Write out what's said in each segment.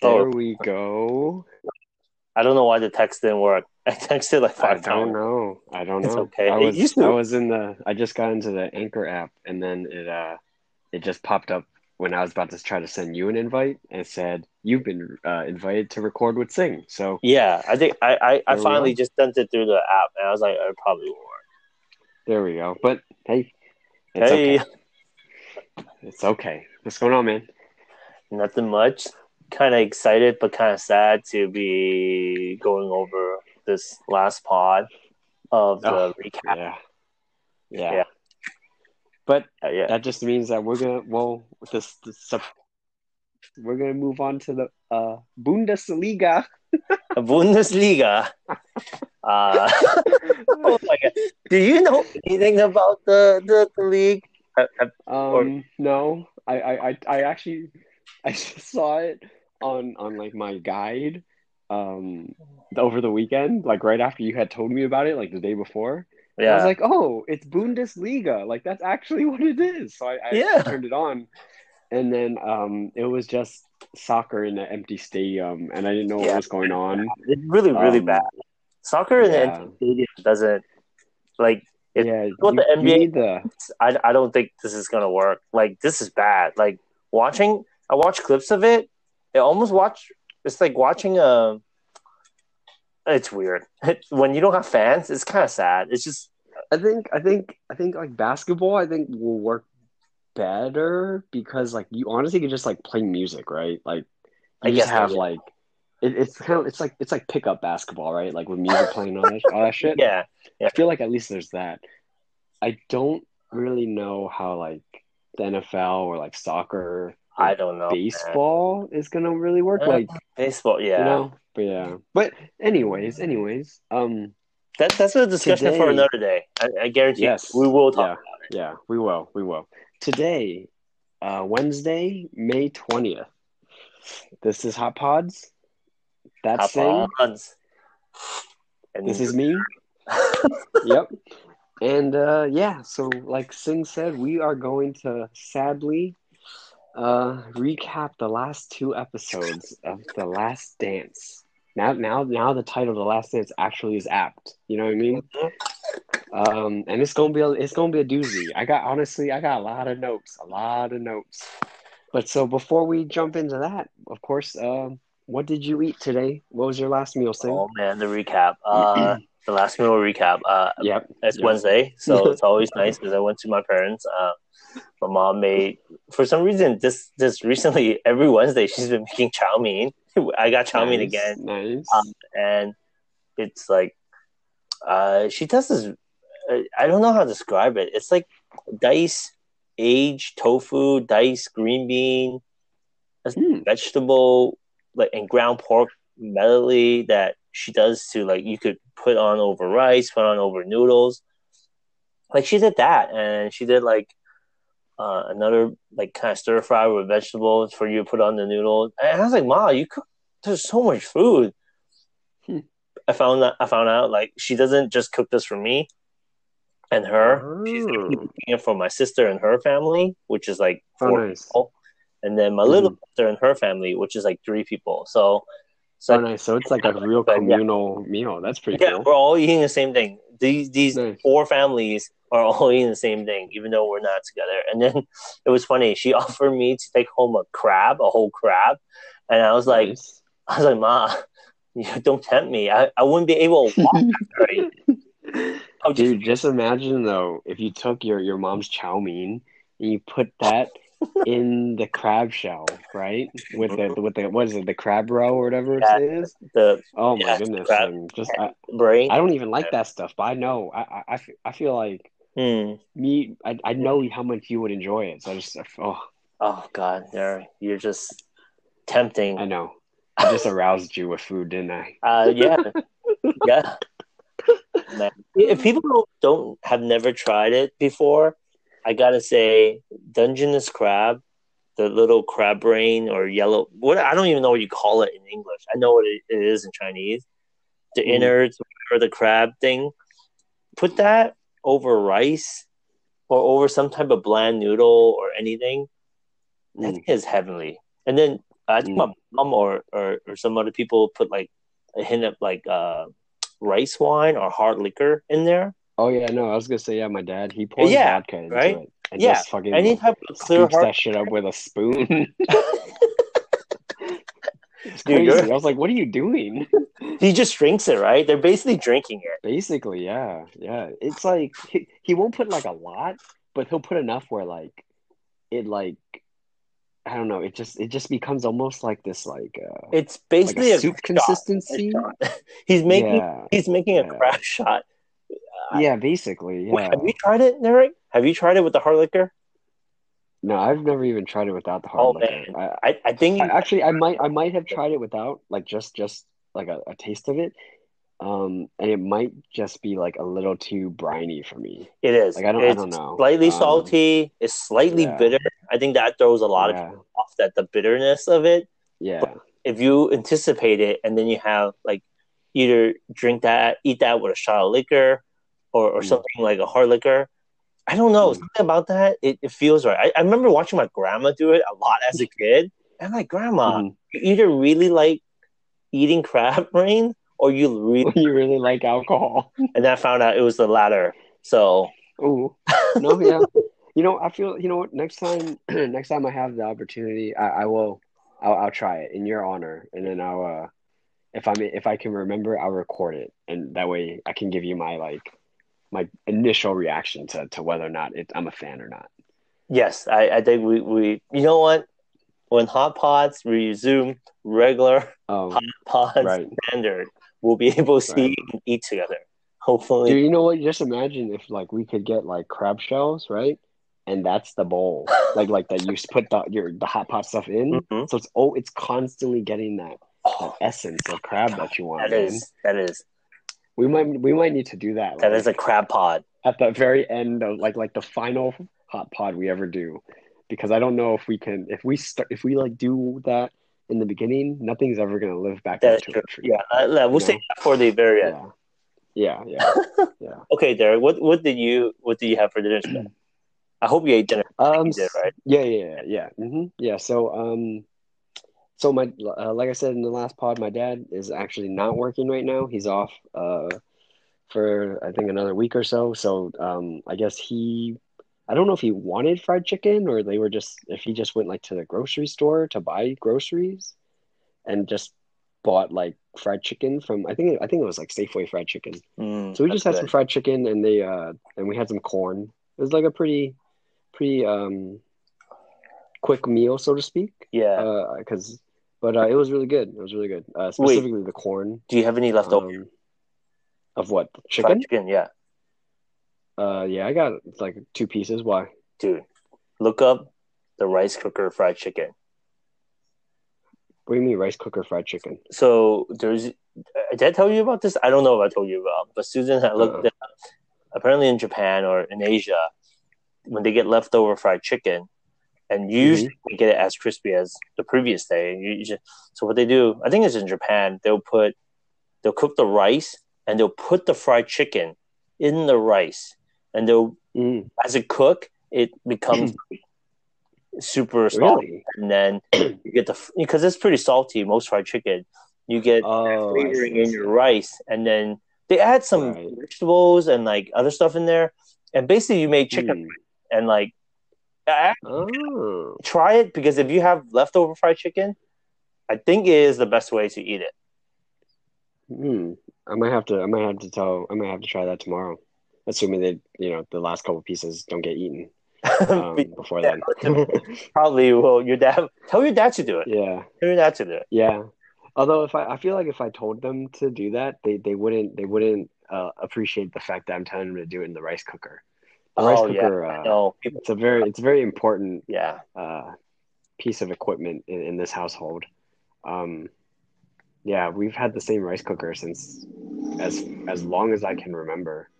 There we go. I don't know why the text didn't work. I texted like five times. I don't know. It's okay. I just got into the Anchor app, and then it just popped up when I was about to try to send you an invite, and it said you've been invited to record with Sing. So yeah, I think I finally just sent it through the app, and I was like, it probably won't work. There we go. But hey, it's okay. It's okay. What's going on, man? Nothing much. Kind of excited, but kind of sad to be going over this last pod of the recap. Yeah. But that just means that we're gonna move on to the Bundesliga. The Bundesliga. Oh my God! Do you know anything about the league? No. I just saw it on like my guide over the weekend, like right after you had told me about it, like the day before. Yeah. I was like, oh, it's Bundesliga. Like that's actually what it is. So I turned it on, and then it was just soccer in an empty stadium, and I didn't know what was going on. It's really bad. Soccer in an empty stadium doesn't like. What the NBA. I don't think this is gonna work. Like this is bad. Like I watch clips of it. It's like watching a. It's weird when you don't have fans. It's kind of sad. It's just. I think like basketball, I think will work better because like you honestly can just like play music, right? Like you just have like it's like pickup basketball, right? Like with music playing on it, all that shit. Yeah. I feel like at least there's that. I don't really know how like the NFL or like soccer. I don't know. Baseball is gonna really work. Like baseball, yeah. You know? But yeah. But anyways, that's a discussion for another day. I guarantee. Yes, we will talk about it. Yeah, we will. Today, Wednesday, May 20th. This is Hot Pods. That's Hot Pods. And this is me. Yep. And so like Sing said, we are going to sadly recap the last two episodes of The Last Dance. Now the title The Last Dance actually is apt. You know what I mean? And it's gonna be a doozy. I got a lot of notes. But so before we jump into that, of course, what did you eat today? What was your last meal, Sing? Oh man, the recap. The last meal recap. It's Wednesday, so it's always nice because I went to my parents. My mom made, for some reason, this recently, every Wednesday, she's been making chow mein. I got chow mein again. Nice. And it's like, she does this, I don't know how to describe it. It's like diced aged tofu, diced green bean, vegetable, like and ground pork medley that she does to, like, you could put on over rice, put on over noodles. Like, she did that, and she did, like, another like kind of stir fry with vegetables for you to put on the noodles. And I was like, "Ma, you cook. There's so much food." I found out like she doesn't just cook this for me and her. She's cooking it for my sister and her family, which is like 4 people, and then my little sister and her family, which is like 3 people. So nice. So it's like a real communal meal. That's pretty cool. Yeah, we're all eating the same thing. These 4 families are all eating the same thing, even though we're not together. And then it was funny. She offered me to take home a whole crab, and I was like, nice. I was like, "Ma, don't tempt me. I wouldn't be able to walk after it." Dude, just imagine though, if you took your mom's chow mein and you put that in the crab shell, right? With the what is it? The crab roe or whatever it is. My goodness! I don't even like that stuff, but I know I feel like me. I know how much you would enjoy it, so I just God, you're just tempting. I know. I just aroused you with food, didn't I? Yeah. Man. If people don't have never tried it before, I gotta say, Dungeness crab, the little crab brain or yellow. What I don't even know what you call it in English. I know what it is in Chinese. The innards or the crab thing. Put that over rice or over some type of bland noodle or anything. That is heavenly. And then I think my mom or some other people put like a hint of like rice wine or hard liquor in there. Oh yeah, no, I was gonna say my dad he poured vodka into it and just fucking any type of clear hard that shit up with a spoon. It's crazy. Dude, I was like, what are you doing? He just drinks it, right? They're basically drinking it. Basically, yeah. Yeah. It's like he won't put like a lot, but he'll put enough where like it like I don't know, it just becomes almost like this like it's basically like a soup shot, consistency. He's making a crab shot. Yeah, basically. Yeah. Wait, have you tried it, Narek? Have you tried it with the hard liquor? No, I've never even tried it without the hard liquor. Man. I think I might have tried it without, like just like a taste of it. And it might just be like a little too briny for me. It is. Like I don't know. Slightly salty. It's slightly bitter. I think that throws a lot of people off that the bitterness of it. Yeah. But if you anticipate it and then you have like either drink that, eat that with a shot of liquor or something like a hard liquor. I don't know. Something about that, it feels right. I remember watching my grandma do it a lot as a kid. And I'm like, Grandma, you either really like eating crab brain or you really like alcohol. And I found out it was the latter. So ooh. No, yeah. I feel what next time I have the opportunity, I'll try it in your honor. And then I'll if I can remember, I'll record it. And that way I can give you my like my initial reaction to whether or not I'm a fan or not. Yes, I think we you know what? When Hot Pods resume regular Hot Pods standard, we'll be able to see and eat together. Hopefully. Dude, you know what? Just imagine if like we could get like crab shells, right? And that's the bowl, like that you put the Hot Pot stuff in. Mm-hmm. So it's constantly getting that essence of crab that you want. That is. We might need to do that. That is a crab pod at the very end of like the final hot pod we ever do, because I don't know if we like do that in the beginning, nothing's ever gonna live back up to it. Yeah, we'll save that for the very end. Yeah. Okay, Derek, what did you have for dinner today? I hope you ate dinner. You did, right? Yeah. Mm-hmm. Yeah. So my like I said in the last pod, my dad is actually not working right now. He's off for I think another week or so. So I guess I don't know if he wanted fried chicken or if he just went like to the grocery store to buy groceries and just bought like fried chicken from I think it was like Safeway fried chicken. So we just had some fried chicken and they and we had some corn. It was like a pretty quick meal, so to speak. Yeah. But it was really good. It was really good. Specifically the corn. Do you have any left over? Of what? Chicken? Fried chicken, yeah. Yeah, I got like 2 pieces. Why? Dude, look up the rice cooker fried chicken. What do you mean rice cooker fried chicken? So did I tell you about this? I don't know if I told you about, but Susan had looked it up. Apparently in Japan or in Asia, when they get leftover fried chicken, and usually they get it as crispy as the previous day. So what they do, I think it's in Japan, they'll cook the rice and they'll put the fried chicken in the rice. And they'll, as it cook, it becomes super salty. Really? And then you get because it's pretty salty, most fried chicken. You get flavoring in your rice. And then they add some vegetables and like other stuff in there. And basically you make chicken and like, try it, because if you have leftover fried chicken, I think it is the best way to eat it. I might have to try that tomorrow, assuming that the last couple pieces don't get eaten before then. Probably will. Tell your dad to do it. Yeah. Yeah. Although I feel like if I told them to do that, they wouldn't appreciate the fact that I'm telling them to do it in the rice cooker. Rice cooker, it's a very important piece of equipment in this household. We've had the same rice cooker since as long as I can remember.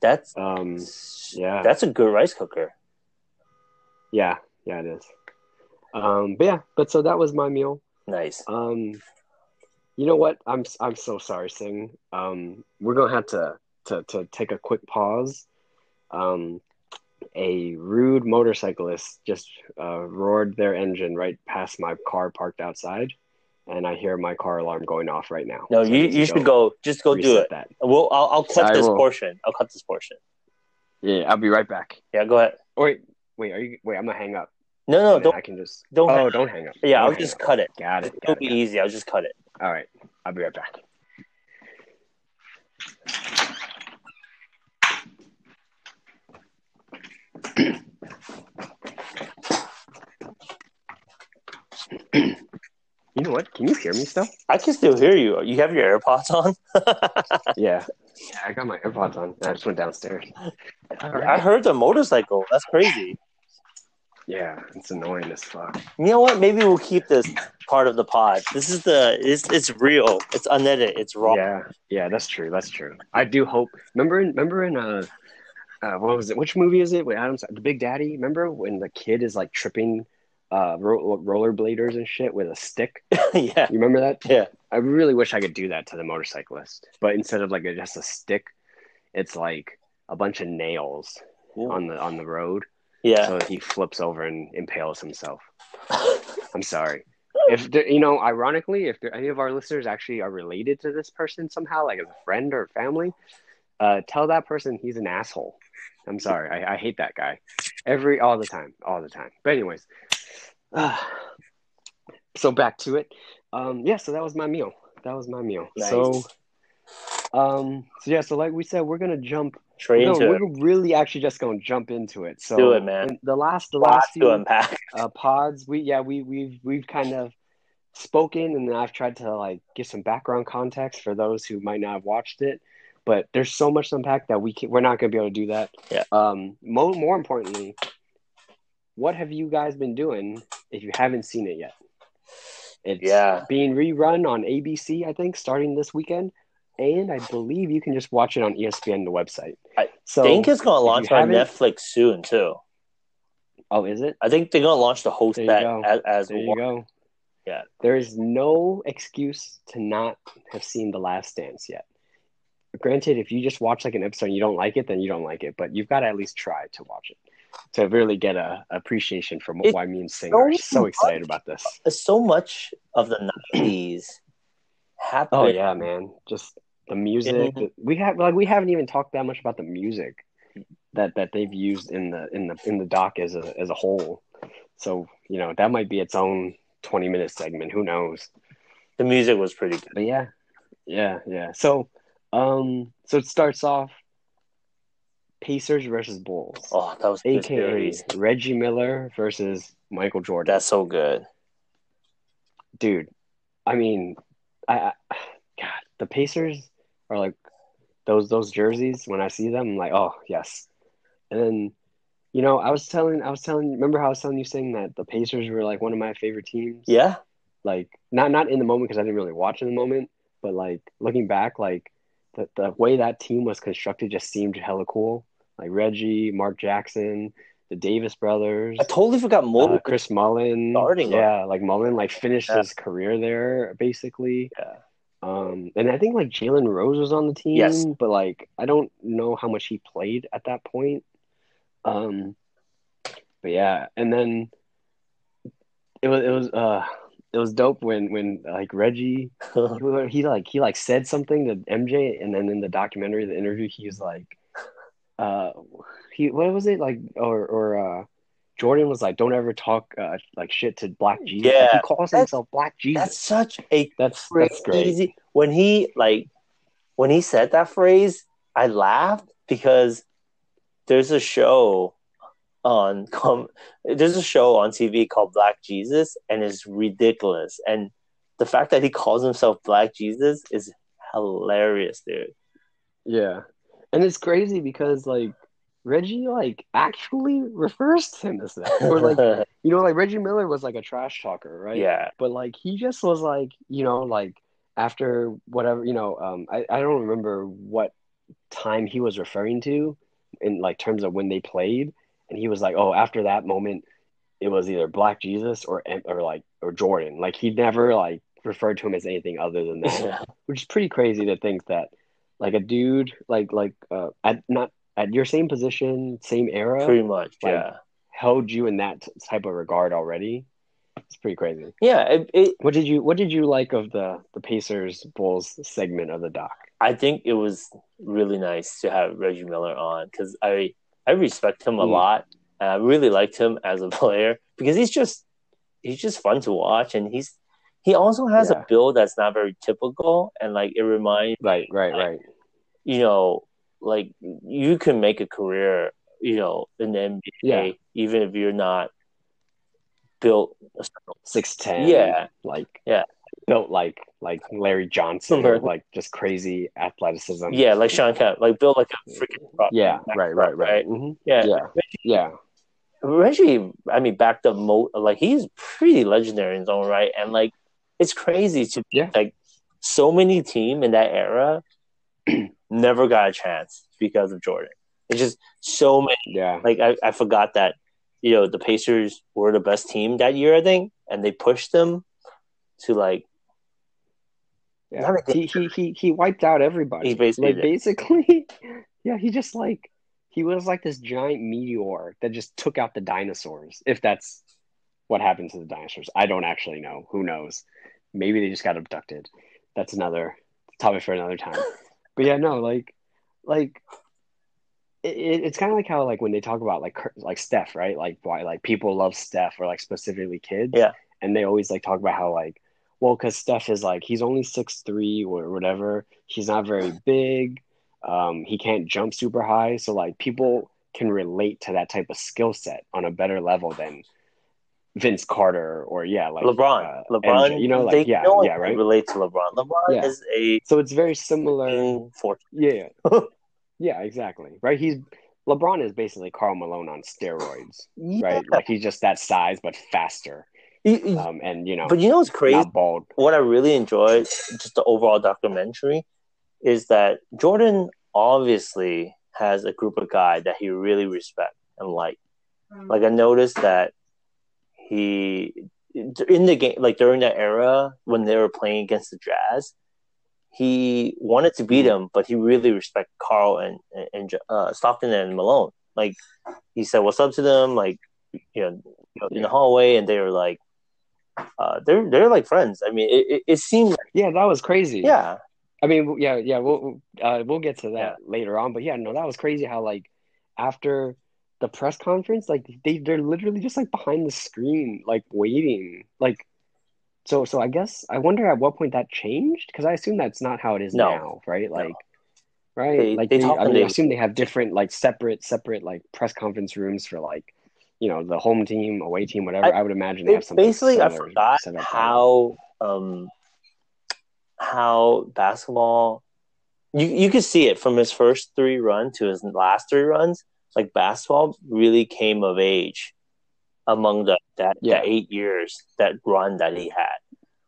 That's a good rice cooker. Yeah, it is. So that was my meal. Nice. You know what? I'm so sorry, Sing. We're gonna have to take a quick pause. a rude motorcyclist just roared their engine right past my car parked outside, and I hear my car alarm going off right now. No, so you should go. Just go do it. That. I'll cut this portion. I'll cut this portion. Yeah, I'll be right back. Yeah, go ahead. Wait. Wait, I'm gonna hang up. No, don't. I can just don't hang up. Yeah, I'll just cut it. Got it. It'll be easy. I'll just cut it. All right, I'll be right back. You know what? Can you hear me still? I can still hear you. You have your AirPods on? Yeah, I got my AirPods on. I just went downstairs. Right. I heard the motorcycle. That's crazy. Yeah, it's annoying as fuck. You know what? Maybe we'll keep this part of the pod. This is it's real. It's unedited. It's raw. Yeah, that's true. I do hope. Remember in what was it? Which movie is it? With Adam, the Big Daddy. Remember when the kid is like tripping rollerbladers and shit with a stick? Yeah. You remember that? Yeah. I really wish I could do that to the motorcyclist, but instead of like just a stick, it's like a bunch of nails on the road. Yeah. So he flips over and impales himself. I'm sorry. If any of our listeners actually are related to this person somehow, like as a friend or family, tell that person he's an asshole. I'm sorry. I hate that guy. All the time. But anyways, so back to it. So that was my meal. Nice. So like we said, we're gonna jump. We're really actually just gonna jump into it. So do it, man. The last few pods, we've kind of spoken, and then I've tried to like give some background context for those who might not have watched it. But there's so much to unpack that we're not gonna be able to do that. Yeah. More importantly, what have you guys been doing if you haven't seen it yet? It's being rerun on ABC, I think, starting this weekend. And I believe you can just watch it on ESPN, the website. I think it's going to launch on Netflix soon, too. Oh, is it? I think they're going to launch the host that as well. There you go. Yeah. There is no excuse to not have seen The Last Dance yet. Granted, if you just watch like an episode and you don't like it, then you don't like it. But you've got to at least try to watch it to really get an appreciation for why me and Sing are so excited about this. So much of the 90s happened. Oh, yeah, man. Just... the music we haven't even talked that much about the music that they've used in the doc as a whole. So that might be its own 20-minute segment. Who knows? The music was pretty good. But yeah. So it starts off Pacers versus Bulls. Oh, that was AKA Reggie Miller versus Michael Jordan. That's so good, dude. I mean, God, the Pacers. Or like those jerseys, when I see them, I'm like, oh yes. And then, I was telling. Remember how I was telling you, Sing, that the Pacers were like one of my favorite teams. Yeah. Like not in the moment because I didn't really watch in the moment, but like looking back, like the way that team was constructed just seemed hella cool. Like Reggie, Mark Jackson, the Davis brothers. I totally forgot Mullen. Chris Mullin. Mullen finished his career there basically. Yeah. And I think like Jalen Rose was on the team, but like I don't know how much he played at that point. But yeah, and then it was dope when like Reggie he said something to MJ, and then in the documentary, the interview, he was like, what was it like or Jordan was like, "Don't ever talk shit to Black Jesus." Yeah, he calls himself Black Jesus. That's such a crazy. Great. When he said that phrase, I laughed because there's a show on TV called Black Jesus, and it's ridiculous. And the fact that he calls himself Black Jesus is hilarious, dude. Yeah, and it's crazy because like Reggie actually refers to him as that, or like Reggie Miller was like a trash talker, right? Yeah, but like he just was like after whatever I don't remember what time he was referring to in like terms of when they played, and he was like, oh, after that moment it was either Black Jesus or Jordan. Like he never like referred to him as anything other than that, which is pretty crazy to think that like a dude like not at your same position, same era, pretty much, like, yeah, held you in that type of regard already. It's pretty crazy. Yeah. What did you like of the Pacers Bulls segment of the doc? I think it was really nice to have Reggie Miller on because I respect him a lot. And I really liked him as a player because he's just fun to watch, and he also has a build that's not very typical, and like it reminds right. You know, like you can make a career, you know, in the NBA even if you're not built 6'10", built like Larry Johnson, or like just crazy athleticism, like Sean Kemp, like built like a freaking right. Mm-hmm. Reggie, I mean, backed up like he's pretty legendary in his own right, and like it's crazy to like so many teams in that era never got a chance because of Jordan. It's just so many. Yeah, like I forgot that. You know, the Pacers were the best team that year, I think, and they pushed them to like. Yeah. He wiped out everybody. He he was like this giant meteor that just took out the dinosaurs. If that's what happened to the dinosaurs, I don't actually know. Who knows? Maybe they just got abducted. That's another topic for another time. But yeah, no, like. It's kind of like how, like, when they talk about, like Steph, right? Like, why, like, people love Steph, or, like, specifically kids. Yeah. And they always, like, talk about how, like, well, because Steph is, like, he's only 6'3", or whatever. He's not very big. He can't jump super high. So, like, people can relate to that type of skill set on a better level than Vince Carter or, like. LeBron. And, you know, like, they relate to LeBron. LeBron is a... So, it's very similar. Yeah. Yeah, exactly. Right, LeBron is basically Karl Malone on steroids, right? Like he's just that size but faster. And you know, but you know what's crazy? Not bald. What I really enjoyed, just the overall documentary, is that Jordan obviously has a group of guys that he really respects and like. Like I noticed that he in the game, like during that era when they were playing against the Jazz. He wanted to beat him, but he really respected Carl and Stockton and Malone. Like he said, "What's up to them?" Like in the hallway, and they were like, "They're like friends." I mean, it seemed like, that was crazy. Yeah, I mean, We'll get to that later on, but that was crazy. How like after the press conference, like they're literally just like behind the screen, like waiting, like. So I guess I wonder at what point that changed, because I assume that's not how it is now, right? Like, right? I assume they have different, like, separate, like, press conference rooms for, like, you know, the home team, away team, whatever. I would imagine they have something. Basically, I forgot how basketball. You could see it from his first three run to his last three runs. Like basketball really came of age. Among the 8 years that run that he had,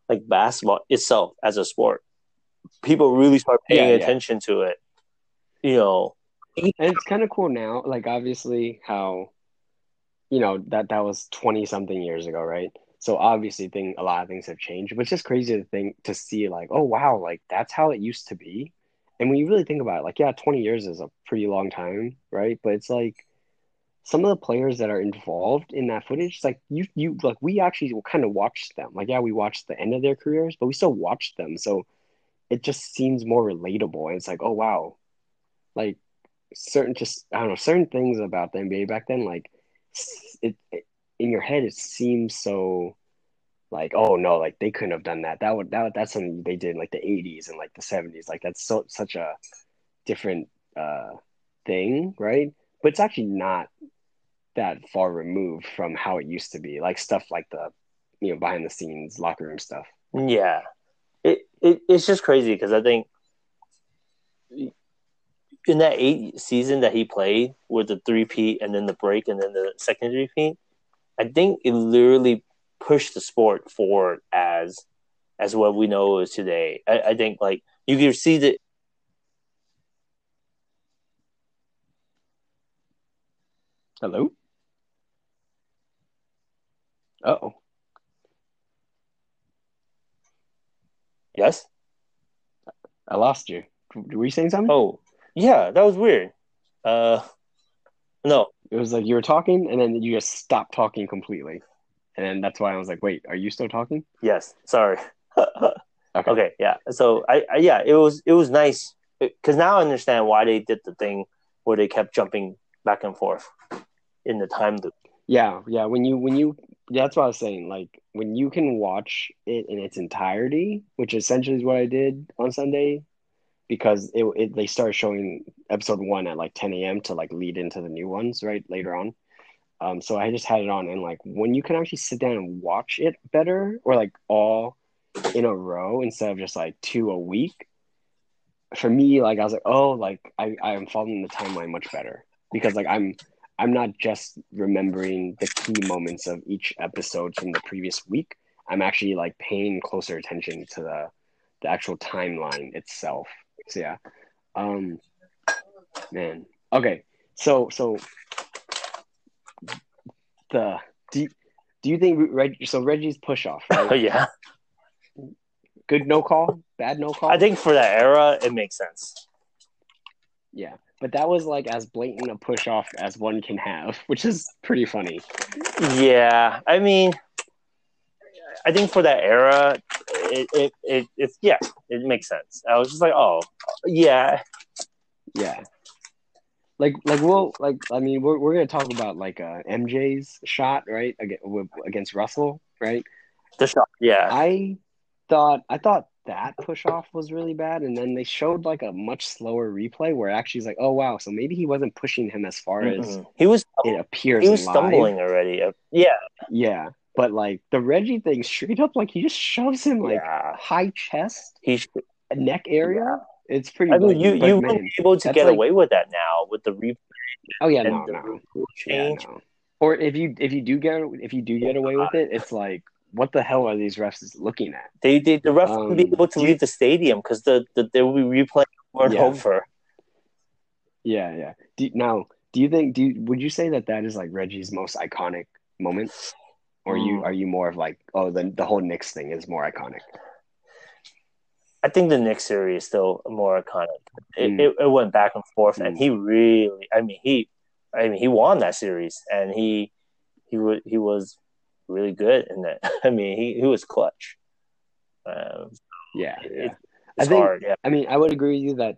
like basketball itself as a sport, people really start paying attention to it, you know. And it's kind of cool now, like obviously how, you know, that was 20 something years ago, right? So obviously a lot of things have changed, but it's just crazy to see like, oh wow, like that's how it used to be. And when you really think about it, like 20 years is a pretty long time, right? But it's like some of the players that are involved in that footage, like you like we actually kind of watched them. Like, we watched the end of their careers, but we still watched them. So it just seems more relatable. And it's like, oh wow, like certain things about the NBA back then, like it in your head, it seems so like, oh no, like they couldn't have done that. That's something they did in like the '80s and like the '70s. Like that's such a different thing, right? But it's actually not that far removed from how it used to be, like stuff like the, you know, behind the scenes locker room stuff. Yeah, it's just crazy because I think in that 8 season that he played with the 3-peat and then the break and then the second 3-peat, I think it literally pushed the sport forward as what we know is today. I think like you can see that. Hello? Uh-oh. Yes? I lost you. Were you saying something? Oh, yeah. That was weird. No. It was like you were talking, and then you just stopped talking completely. And then that's why I was like, wait, are you still talking? Yes. Sorry. Okay. Yeah. So, I it was nice. Because now I understand why they did the thing where they kept jumping back and forth in the time loop. Yeah. When you that's what I was saying. Like, when you can watch it in its entirety, which essentially is what I did on Sunday, because it they started showing episode 1 at like 10 a.m. to like lead into the new ones right later on. So I just had it on, and like when you can actually sit down and watch it better, or like all in a row instead of just like two a week. For me, like I was like, oh, like I'm following the timeline much better, because like I'm not just remembering the key moments of each episode from the previous week. I'm actually like paying closer attention to the actual timeline itself. So yeah, man. Okay, so do you think Reggie's push off? Right? Oh yeah. Good no call, bad no call. I think for that era, it makes sense. Yeah, but that was like as blatant a push off as one can have, which is pretty funny. Yeah, I mean, I think for that era, it makes sense. I was just like, oh, yeah. We're gonna talk about like MJ's shot, right, against Russell, right? The shot, yeah. I thought that push off was really bad, and then they showed like a much slower replay where actually it's like, oh wow, so maybe he wasn't pushing him as far as it appears. He was live. Stumbling already. Yeah. But like the Reggie thing, straight up, like he just shoves him like high chest, neck area. Yeah. It's pretty. I mean, you wouldn't be able to get away with that now with the replay. Oh yeah, no. Change. Yeah, no. Or if you do get away with it, it's like, what the hell are these refs looking at? The refs would be able to leave the stadium because they will be replaying over. Yeah. Would you say that is like Reggie's most iconic moment, or are you more of like, oh, the whole Knicks thing is more iconic? I think the Knicks series is still more iconic. It went back and forth, and he really, he won that series, and he was really good in that. I mean, he was clutch. It's hard. I mean, I would agree with you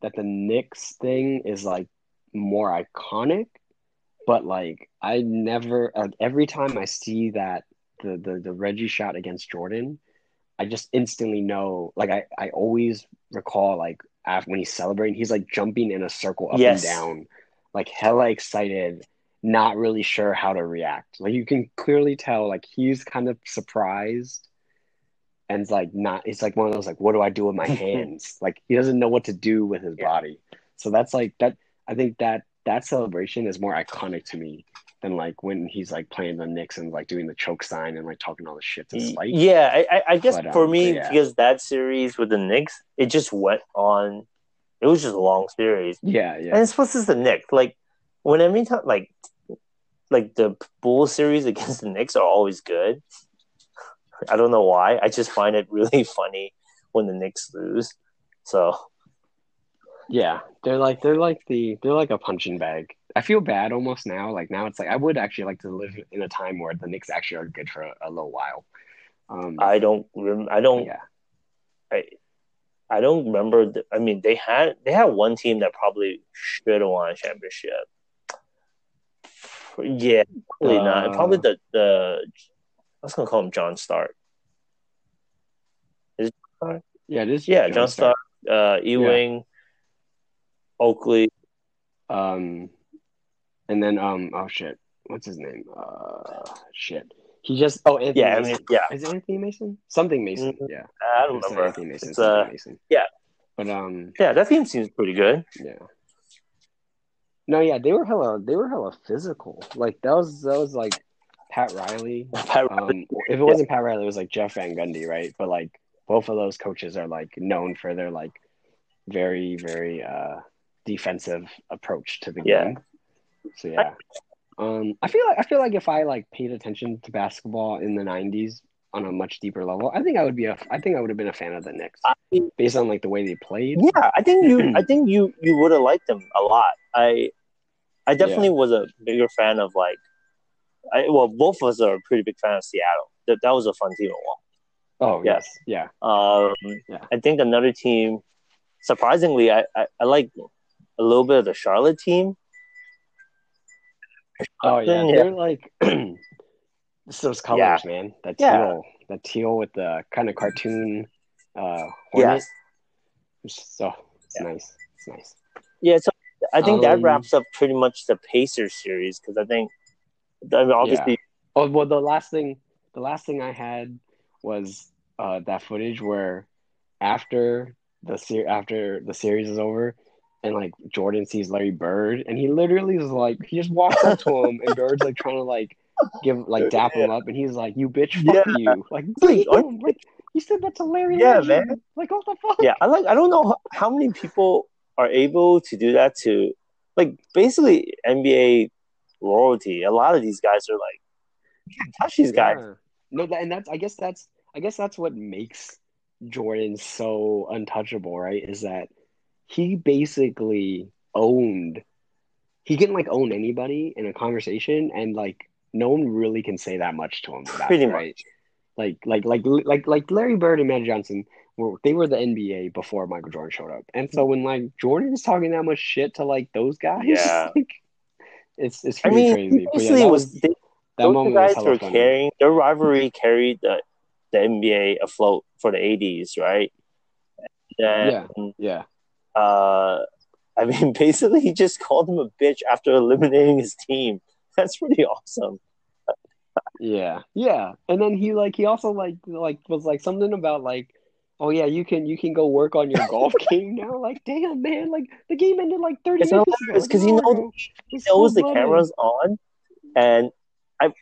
that the Knicks thing is like more iconic, but like I never, every time I see that the Reggie shot against Jordan, I just instantly know, like I always recall like after, when he's celebrating, he's like jumping in a circle up and down, like hella excited, not really sure how to react. Like you can clearly tell, like he's kind of surprised, and it's like not. It's like one of those like, what do I do with my hands? Like he doesn't know what to do with his body. So that's like that. I think that celebration is more iconic to me than like when he's like playing the Knicks and like doing the choke sign and like talking all the shit to Spike. Yeah, I guess for me because that series with the Knicks, it just went on. It was just a long series. Yeah. And it's supposed to be the Knicks, like when every time like the Bulls series against the Knicks are always good. I don't know why. I just find it really funny when the Knicks lose. So yeah, they're like a punching bag. I feel bad almost now. Like now it's like I would actually like to live in a time where the Knicks actually are good for a little while. I don't remember. They had one team that probably should have won a championship. Yeah, probably not. Probably the I was gonna call him John Stark. Is it John Stark? Yeah, it is. Yeah, John Stark. Ewing, Oakley, and then oh shit, what's his name? Anthony Mason. Is it Anthony Mason? Something Mason. Mm-hmm. Yeah, I don't remember. Anthony Mason. It's, Mason. Yeah, but that team seems pretty good. Yeah. No, yeah, they were hella physical. Like that was like Pat Riley. If it wasn't Pat Riley, it was like Jeff Van Gundy, right? But like both of those coaches are like known for their like very, very defensive approach to the game. So yeah, I feel like if I like paid attention to basketball in the '90s on a much deeper level, I think I would have been a fan of the Knicks based on like the way they played. Yeah, I think you would have liked them a lot. I definitely was a bigger fan of both of us are a pretty big fan of Seattle. That was a fun team to watch. Oh, yes. Yeah. I think another team, surprisingly, I like a little bit of the Charlotte team. Oh, yeah. They're like, it's those colors, man. That teal. That teal with the kind of cartoon hornet. It's nice. Yeah, so I think that wraps up pretty much the Pacers series because I think, obviously. Yeah. Oh, well, the last thing I had was that footage where after the series is over and like Jordan sees Larry Bird and he literally is like, he just walks up to him and Bird's like trying to like give like dap him up and he's like, "You bitch, fuck you!" Like, damn, like you said that to Larry. Yeah, Larry, man. Like, what the fuck? Yeah, I don't know how many people are able to do that to, like, basically NBA royalty. A lot of these guys are like, you can't touch these guys. No, and I guess that's what makes Jordan so untouchable, right? Is that he basically he can like own anybody in a conversation, and like no one really can say that much to him. Pretty much, right? Like Larry Bird and Magic Johnson were the NBA before Michael Jordan showed up, and so when like Jordan is talking that much shit to like those guys, like, it's pretty crazy. Basically, yeah, those guys were carrying their rivalry, carried the NBA afloat for the 80s, right? And then, basically, he just called him a bitch after eliminating his team. That's pretty awesome. Yeah. And then he also was something about like, "Oh yeah, you can go work on your golf game now." Like, damn, man! Like the game ended like 30 minutes ago. It's because he knows the camera's on, and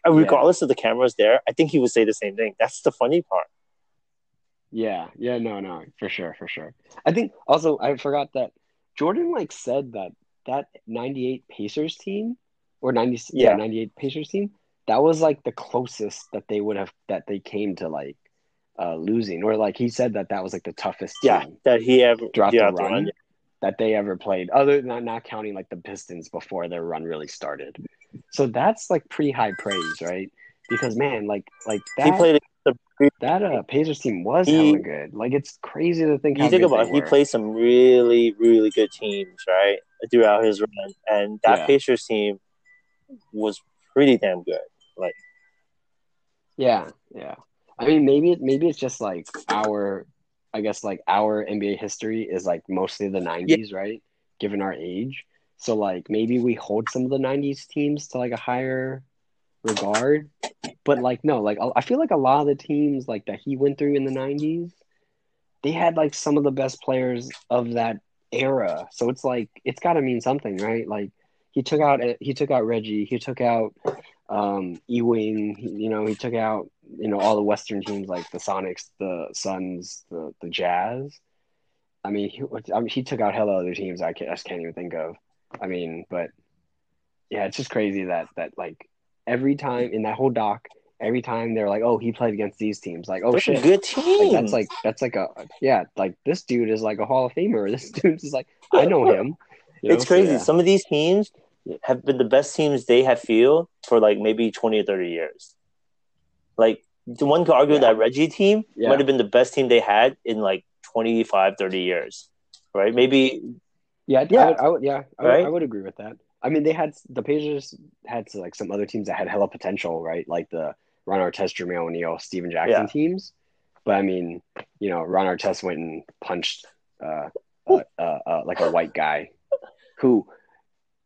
regardless of the cameras there, I think he would say the same thing. That's the funny part. Yeah, no, for sure. I think also I forgot that Jordan like said that 98 Pacers team or 98 Pacers team, that was like the closest that they came to like losing, or like he said that was like the toughest team that he ever dropped the run that they ever played, other than not counting like the Pistons before their run really started. So that's like pretty high praise, right? Because man, like that he played that Pacers team was hella good. Like it's crazy to think. You think about it, he played some really really good teams, right, throughout his run, and that Pacers team was pretty damn good. Like, yeah. I mean, maybe it's just like our NBA history is like mostly the 90s, right? Given our age. So, like, maybe we hold some of the 90s teams to, like, a higher regard. But, like, no, like, I feel like a lot of the teams, like, that he went through in the 90s, they had, like, some of the best players of that era. So, it's, like, it's got to mean something, right? Like, he took out Reggie. He took out Ewing. He took out, all the Western teams, like the Sonics, the Suns, the Jazz. I mean, he took out hella other teams I just can't even think of. I mean, but yeah, it's just crazy that like every time in that whole doc, every time they're like, "Oh, he played against these teams." Like, oh, that's shit, good team. Like, that's like a Like this dude is like a Hall of Famer. This dude's just like, I know him. It's crazy. So, yeah. Some of these teams have been the best teams they have fielded for like maybe 20 or 30 years. Like one could argue that Reggie team might have been the best team they had in like 25, 30 years, right? Maybe. I would agree with that. I mean, the Pacers had like some other teams that had hella potential, right? Like the Ron Artest, Jermaine O'Neal, Steven Jackson teams. But I mean, Ron Artest went and punched like a white guy who,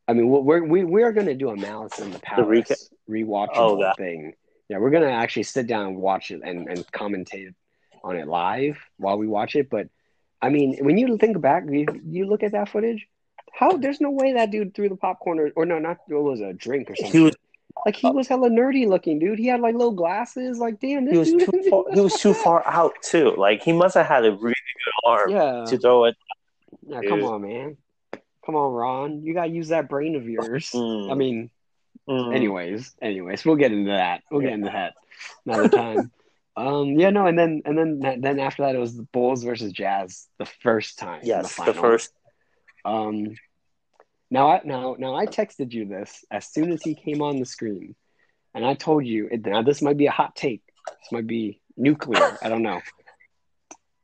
I mean, we are going to do a Malice in the Palace rewatchable thing. Yeah, we're going to actually sit down and watch it and commentate on it live while we watch it, but. I mean, when you think back, you look at that footage. There's no way that dude threw the popcorn or a drink or something. He was hella nerdy looking, dude. He had like little glasses. Like, damn, he was too far out too. Like, he must have had a really good arm to throw it. Nah, come on, man. Come on, Ron. You gotta use that brain of yours. I mean, anyways, we'll get into that. Another time. And then after that, it was the Bulls versus Jazz the first time. Yes, the first. Now, I texted you this as soon as he came on the screen, and I told you, now this might be a hot take. This might be nuclear. I don't know.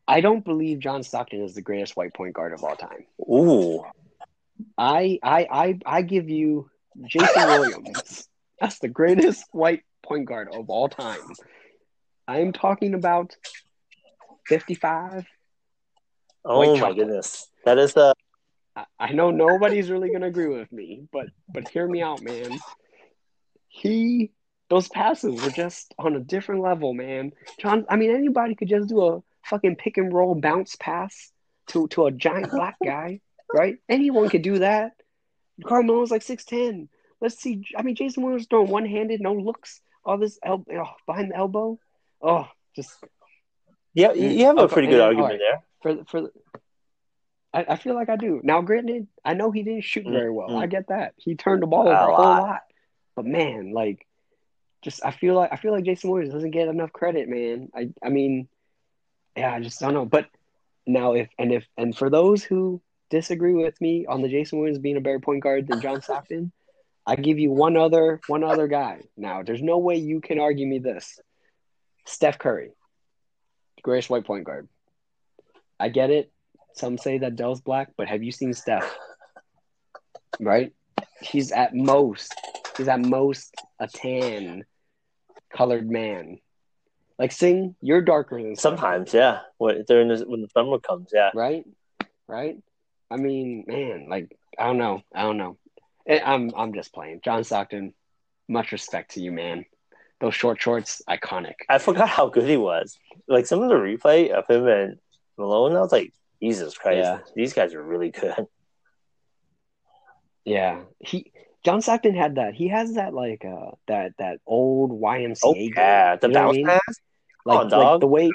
I don't believe John Stockton is the greatest white point guard of all time. Ooh. I give you Jason Williams. That's the greatest white point guard of all time. I am talking about 55. Oh, my goodness. That is the... I know nobody's really going to agree with me, but hear me out, man. Those passes were just on a different level, man. John, I mean, anybody could just do a fucking pick and roll bounce pass to a giant black guy, right? Anyone could do that. Karl Malone was like 6'10". Let's see. I mean, Jason Williams throwing one-handed, no looks, all this behind the elbow. Oh, just yeah. You have a pretty good argument there. I feel like I do. Now, granted, I know he didn't shoot very well. I get that. He turned the ball over a whole lot. But man, like, just I feel like Jason Williams doesn't get enough credit, man. I mean, yeah, I just don't know. But now, if for those who disagree with me on the Jason Williams being a better point guard than John Stockton, I give you one other guy. Now, there's no way you can argue me this. Steph Curry, greatest white point guard. I get it. Some say that Dell's black, but have you seen Steph? Right? He's at most a tan colored man. Like Sing, you're darker than Steph. Sometimes, yeah. When the summer comes, yeah. Right? I mean, man, like I don't know. I'm just playing. John Stockton, much respect to you, man. Those short shorts, iconic. I forgot how good he was. Like some of the replay of him and Malone, I was like, Jesus Christ, yeah. These guys are really good. Yeah, John Stockton had that. He has that like that old YMCA. Oh, yeah, the bounce pass. Like the way.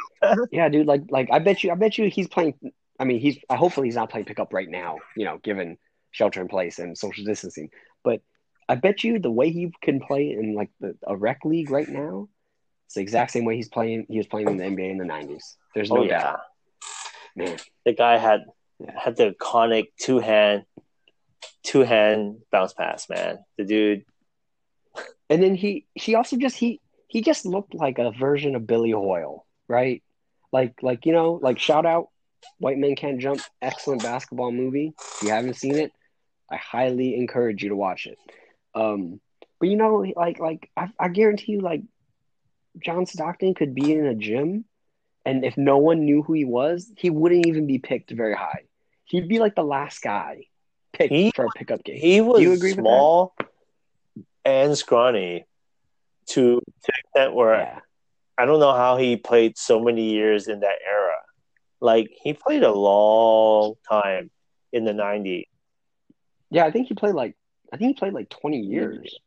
Yeah, dude. Like I bet you he's playing. I mean, hopefully he's not playing pickup right now. You know, given shelter in place and social distancing. But I bet you the way he can play in like a rec league right now, it's the exact same way he was playing in the NBA in the 90s. There's no doubt. Man. The guy had the iconic two-hand bounce pass, man. The dude. And then he also just looked like a version of Billy Hoyle, right? Like you know, like shout out White Men Can't Jump, excellent basketball movie. If you haven't seen it, I highly encourage you to watch it. But you know, like I guarantee you, like John Stockton could be in a gym. And if no one knew who he was, he wouldn't even be picked very high. He'd be like the last guy picked for a pickup game. He was small and scrawny to the extent where I don't know how he played so many years in that era. Like, he played a long time in the 90s. Yeah, I think he played like 20 years.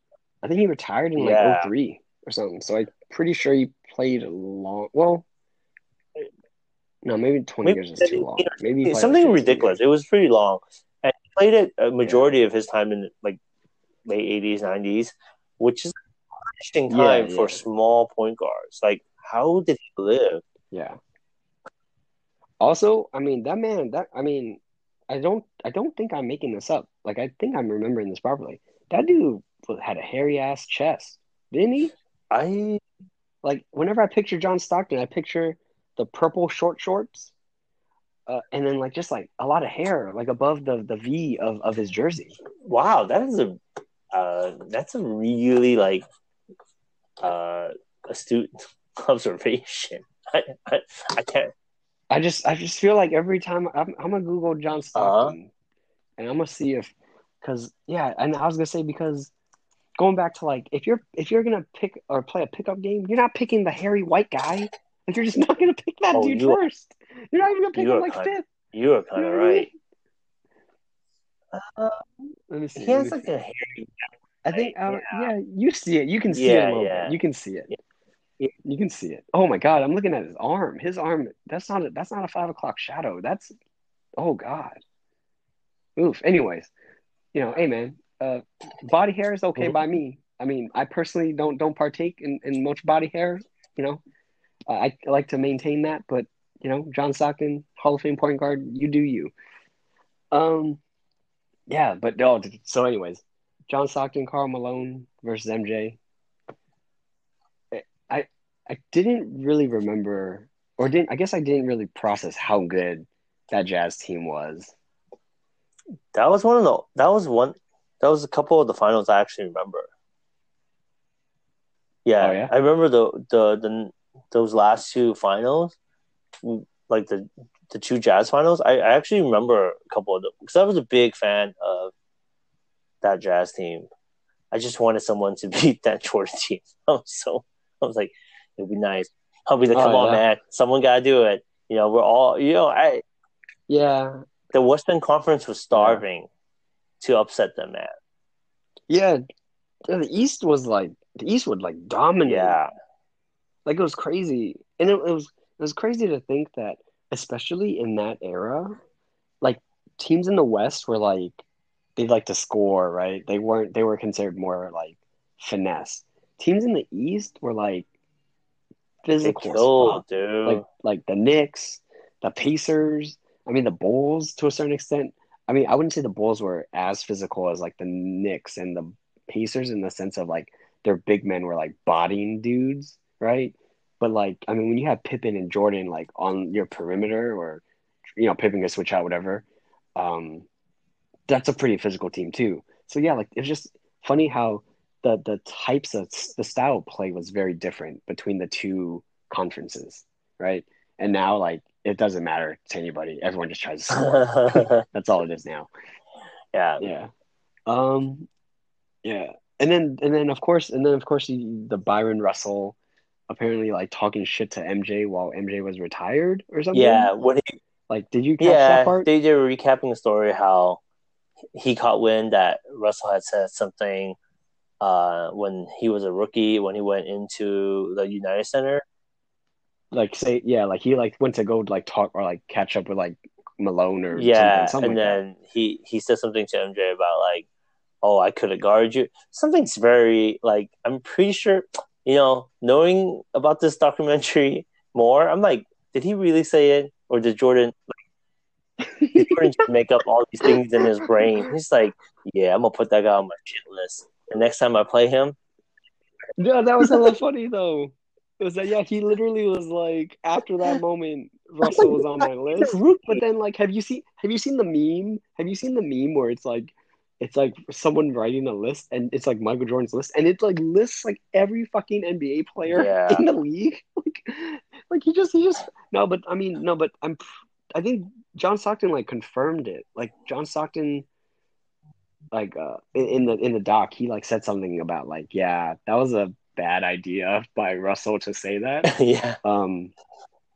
I think he retired in like 03 or something. So I'm pretty sure he played a long – well – no, maybe 20 years is too long. Maybe something ridiculous. Years. It was pretty long. And he played it a majority of his time in like late 80s, 90s, which is an interesting time for small point guards. Like, how did he live? Yeah. Also, I mean, I don't think I'm making this up. Like, I think I'm remembering this properly. That dude had a hairy ass chest, didn't he? Whenever I picture John Stockton, I picture the purple short shorts, and then like just like a lot of hair, like above the V of his jersey. Wow, that is a really like astute observation. I can't. I just feel like every time I'm gonna Google John Stockton, and I'm gonna see because going back to like if you're gonna pick or play a pickup game, you're not picking the hairy white guy. You're just not going to pick that dude first. You're not even going to pick him like fifth. You are kind of right. Let me see. He has like a hairy. I think, you see it. You can see it a little bit. You can see it. Yeah. You can see it. Oh, my God. I'm looking at his arm. His arm, that's not a 5 o'clock shadow. That's, oh, God. Oof. Anyways, you know, hey, man, body hair is okay by me. I mean, I personally don't partake in much body hair, you know. I like to maintain that, but, you know, John Stockton, Hall of Fame point guard, you do you. Yeah, but no. So, anyways, John Stockton, Karl Malone versus MJ. I didn't really remember, or didn't. I guess I didn't really process how good that Jazz team was. That was a couple of the finals I actually remember. Yeah, oh, yeah? I remember the those last two finals, like the two Jazz finals. I actually remember a couple of them because I was a big fan of that Jazz team. I just wanted someone to beat that Jordan team. I was like, it'd be nice. I'll be like, come on, man, someone gotta do it. You know, we're all, you know, the Western Conference was starving to upset them, man. Yeah, the East was like, the East would like dominate. Yeah, like it was crazy, and it was crazy to think that, especially in that era, like teams in the West were like they'd like to score, right? They were considered more like finesse. Teams in the East were like physical, dude. Like the Knicks, the Pacers. I mean, the Bulls to a certain extent. I mean, I wouldn't say the Bulls were as physical as like the Knicks and the Pacers in the sense of like their big men were like bodying dudes, right? But like, I mean, when you have Pippen and Jordan like on your perimeter, or you know, Pippen can switch out, whatever. That's a pretty physical team too. So yeah, like it's just funny how the types of the style of play was very different between the two conferences, right? And now like it doesn't matter to anybody. Everyone just tries to score. That's all it is now. Yeah. Yeah. Yeah. And then of course the Byron Russell apparently like talking shit to MJ while MJ was retired or something. Yeah. Did you catch that part? They were recapping the story how he caught wind that Russell had said something when he was a rookie, when he went into the United Center. He like went to go like talk or like catch up with like Malone or something, and then he said something to MJ about like, oh, I could have guarded you. Something's very like, I'm pretty sure, you know, knowing about this documentary more, I'm like, did he really say it, or did Jordan just make up all these things in his brain? He's like, yeah, I'm gonna put that guy on my shit list. The next time I play him. No, that was a little funny though. It was that, yeah, he literally was like, after that moment, Russell was on my list. But then, like, have you seen the meme? Have you seen the meme where it's like someone writing a list, and it's like Michael Jordan's list, and it like lists like every fucking NBA player in the league. Like he just no, but I mean no, but I think John Stockton like confirmed it. Like John Stockton, like in the doc, he like said something about like, yeah, that was a bad idea by Russell to say that.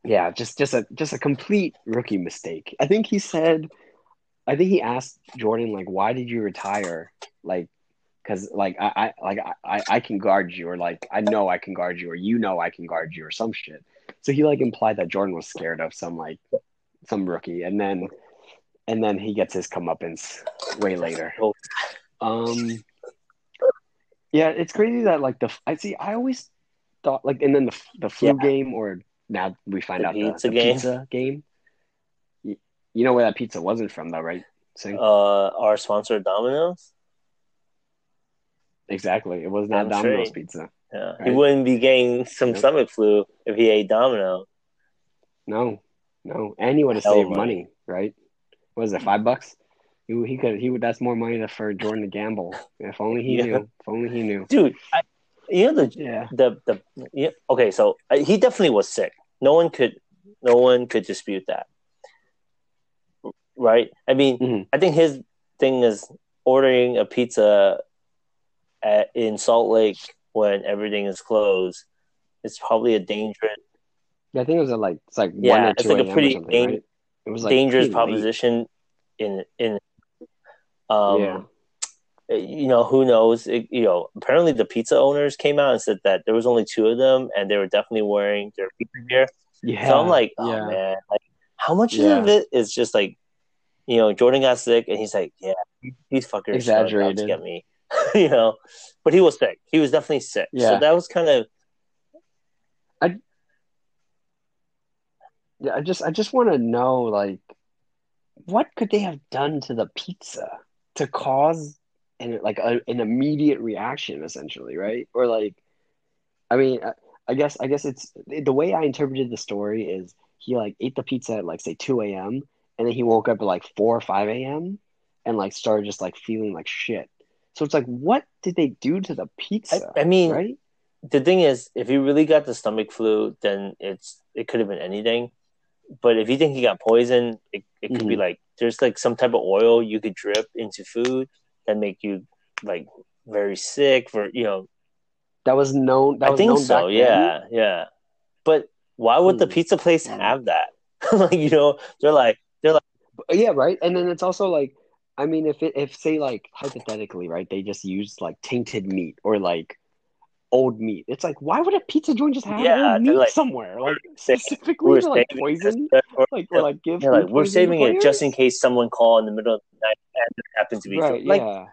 Yeah. Just a complete rookie mistake. I think he asked Jordan like, why did you retire? Like, cause like I can guard you, or like, I know I can guard you, or you know I can guard you, or some shit. So he like implied that Jordan was scared of some rookie, and then he gets his comeuppance way later. Yeah, it's crazy that like I always thought like, and then the flu game, or now we find out the pizza game. You know where that pizza wasn't from though, right? Sing? Our sponsor Domino's. Exactly, it was not Domino's pizza. Yeah, right? He wouldn't be getting some stomach flu if he ate Domino. No, and he would have saved money, right? What was it, $5? He would. That's more money for Jordan to gamble. If only he knew. If only he knew, dude. Okay, so he definitely was sick. No one could dispute that, right? I mean, I think his thing is ordering a pizza in Salt Lake when everything is closed. It's probably a dangerous. I think it was like 1 or 2 a.m. pretty right? It was like dangerous proposition. Late. You know, who knows? Apparently the pizza owners came out and said that there was only two of them, and they were definitely wearing their pizza gear. Yeah. So I'm like, man, like how much of it is just like, you know, Jordan got sick, and he's like, yeah, these fuckers exaggerated to get me, you know. But he was sick. He was definitely sick. Yeah. So that was kind of. I just want to know, like. What could they have done to the pizza? to cause an immediate reaction, essentially, right? Or I guess it's the way I interpreted the story is he ate the pizza at say 2 a.m. and then he woke up at 4 or 5 a.m. and started just feeling like shit. So it's what did they do to the pizza? Right? The thing is, if you really got the stomach flu, then it could have been anything. But if you think he got poisoned, it could be there's some type of oil you could drip into food that make you very sick for, That was known. I think so. Yeah. Yeah. But why would the pizza place have that? They're like, yeah. Right. And then it's also if hypothetically, right, they just use tainted meat or old meat. It's why would a pizza joint just have old meat somewhere? Specifically to poison? Give we're saving it just in case someone call in the middle of the night and it happens to be right, yeah.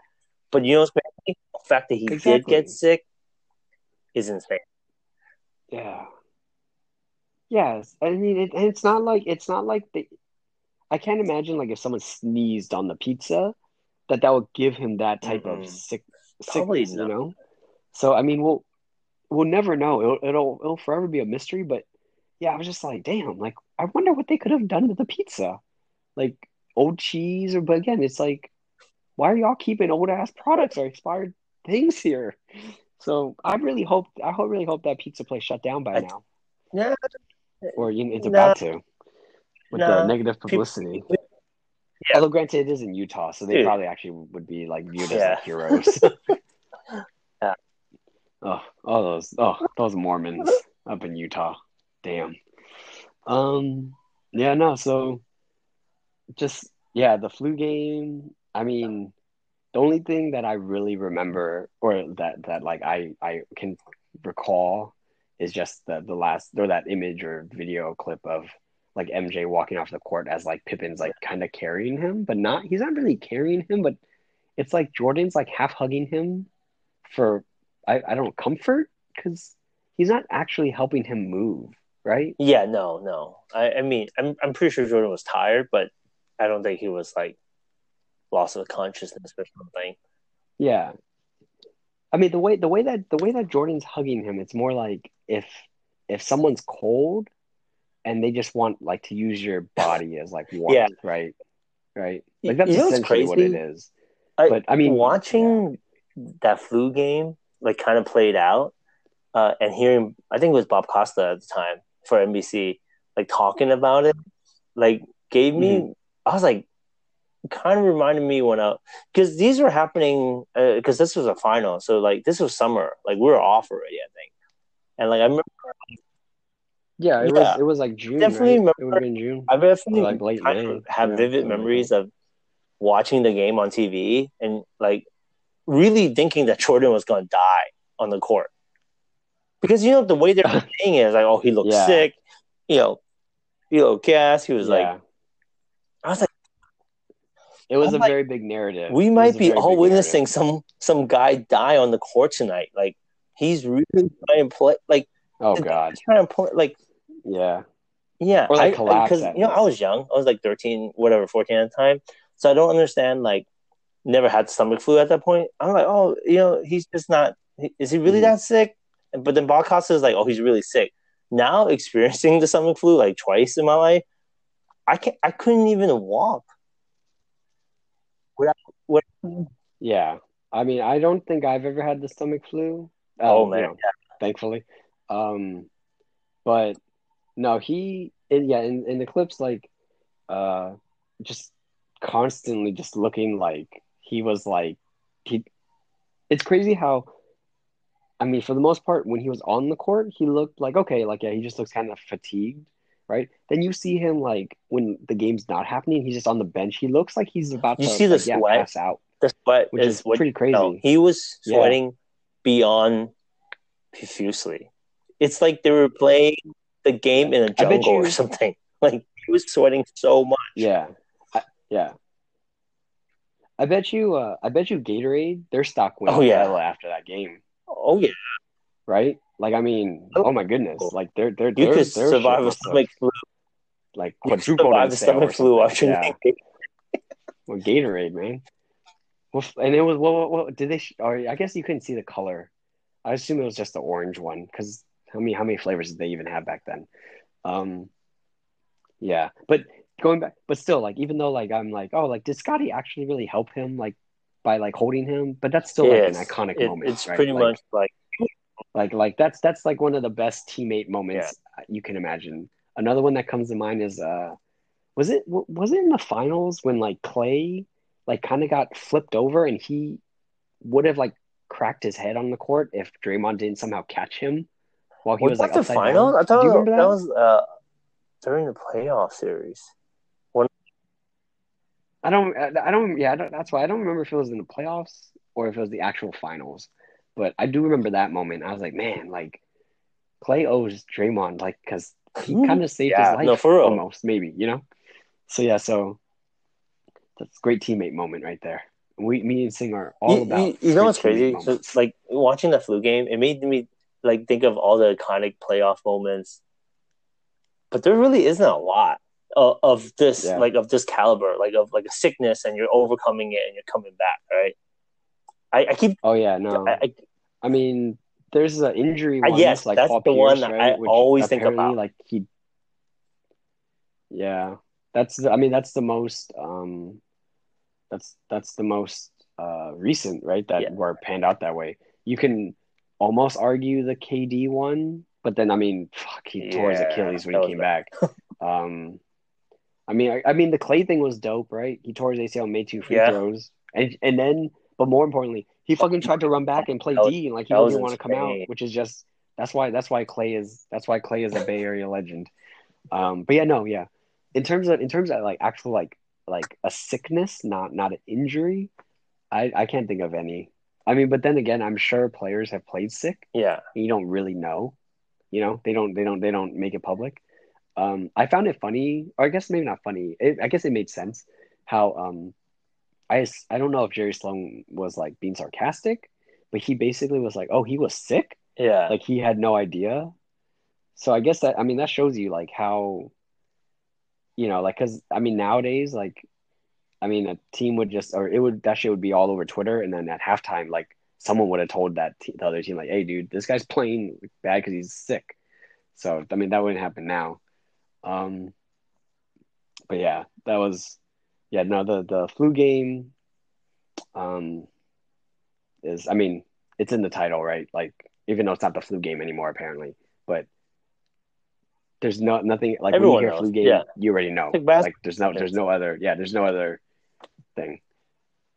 But what's crazy? The fact that he did get sick is insane. Yeah. Yes. I mean, I can't imagine if someone sneezed on the pizza that would give him that type of sickness, you know? So, I mean, we'll never know. It'll forever be a mystery, but yeah, I was just damn, I wonder what they could have done to the pizza. Old cheese but again, it's why are y'all keeping old ass products or expired things here? So I really hope that pizza place shut down by now. No, or it's about to with the negative publicity. People, yeah. Although granted, it is in Utah, so they probably actually would be viewed as heroes. Yeah. Oh, those Mormons up in Utah, damn. Yeah, no. So, just the flu game. I mean. The only thing that I really remember or that I can recall is just the last or that image or video clip of MJ walking off the court as Pippen's kind of carrying him, but he's not really carrying him, but it's Jordan's half hugging him for I don't comfort because he's not actually helping him move, right? Yeah, no. I mean I'm pretty sure Jordan was tired, but I don't think he was loss of consciousness or something. Yeah, I mean the way that Jordan's hugging him, it's more if someone's cold and they just want to use your body as warmth, yeah. Right. That's essentially crazy? What it is. But I mean, watching that flu game kind of played out, and hearing I think it was Bob Costas at the time for NBC talking about it, gave me I was kind of reminded me when I because these were happening because this was a final, so this was summer, we were off already, I think, and I remember. Yeah, it was June. Definitely right? Remember. It would have been June. I definitely have vivid memories of watching the game on TV and really thinking that Jordan was going to die on the court because the way they're playing is oh, he looked sick, gas. He was I was like. It was a very big narrative. We might be all witnessing some guy die on the court tonight. He's really trying to play. Oh God, trying to play. Yeah. Or collapse. Because I was young. I was 13, whatever, 14 at the time. So I don't understand. Never had stomach flu at that point. I'm oh, he's just not. Is he really that sick? But then Bob Costas is oh, he's really sick. Now experiencing the stomach flu twice in my life, I couldn't even walk. Yeah, I mean, I don't think I've ever had the stomach flu. Oh man, thankfully. But no, in the clips, just constantly just looking he was he. It's crazy how, I mean, for the most part, when he was on the court, he looked he just looks kind of fatigued. Right? Then you see him when the game's not happening, he's just on the bench. He looks like he's about to pass out. The sweat is pretty crazy. No, he was sweating beyond profusely. It's they were playing the game in a jungle or something. He was sweating so much. Yeah. I bet you Gatorade, their stock went after that game. Oh yeah. Right? I mean, oh my goodness! They're you could survive a stomach flu. Quadruple survive a stomach flu watching Gatorade, man. And it was what did they? Or I guess you couldn't see the color. I assume it was just the orange one because how many flavors did they even have back then? Yeah, but going back, but still, like even though like I'm like, oh, like did Scottie actually really help him like by like holding him? But that's still like an iconic moment. It's right? Pretty much like that's like one of the best teammate moments you can imagine. Another one that comes to mind is was it in the finals when like Klay like kind of got flipped over and he would have like cracked his head on the court if Draymond didn't somehow catch him while he was like upside down. Was that the final? I thought that was during the playoff series. That's why I don't remember if it was in the playoffs or if it was the actual finals. But I do remember that moment. I was like, man, like Klay owes Draymond, like because he kind of saved his life almost, maybe, you know. So yeah, so that's a great teammate moment right there. Me and Sing are all about. You know what's crazy? So, like watching the flu game, it made me like think of all the iconic playoff moments. But there really isn't a lot of this, like of this caliber, like of like a sickness, and you're overcoming it and you're coming back, right? I keep. Oh yeah, no. I mean, there's an injury. One yes, like that's the Pierce, one that right? I always think about. Like he. Yeah, that's the most. That's the most recent, right? That were panned out that way. You can almost argue the KD one, but then I mean, fuck, he tore his Achilles when he came back. I mean, the Klay thing was dope, right? He tore his ACL, and made 2 free throws, and then, but more importantly, he fucking tried to run back and play D, and like he didn't want to come out, which is just that's why Klay is a Bay Area legend. But yeah, no, yeah. In terms of like actual like a sickness, not an injury. I can't think of any. I mean, but then again, I'm sure players have played sick. Yeah, you don't really know. You know, they don't make it public. I found it funny, or I guess maybe not funny. I guess it made sense how I don't know if Jerry Sloan was like being sarcastic, but he basically was like, "Oh, he was sick." Yeah, like he had no idea. So I guess that that shows you like how. You know, like, cause nowadays, like, a team would just, or that shit would be all over Twitter, and then at halftime, like, someone would have told the other team, like, "Hey, dude, this guy's playing bad because he's sick." So that wouldn't happen now. But yeah, that was, the flu game, is, it's in the title, right? Like, even though it's not the flu game anymore, apparently, but. There's nothing like everyone when you hear knows. Flu game, you already know. Like there's no other thing.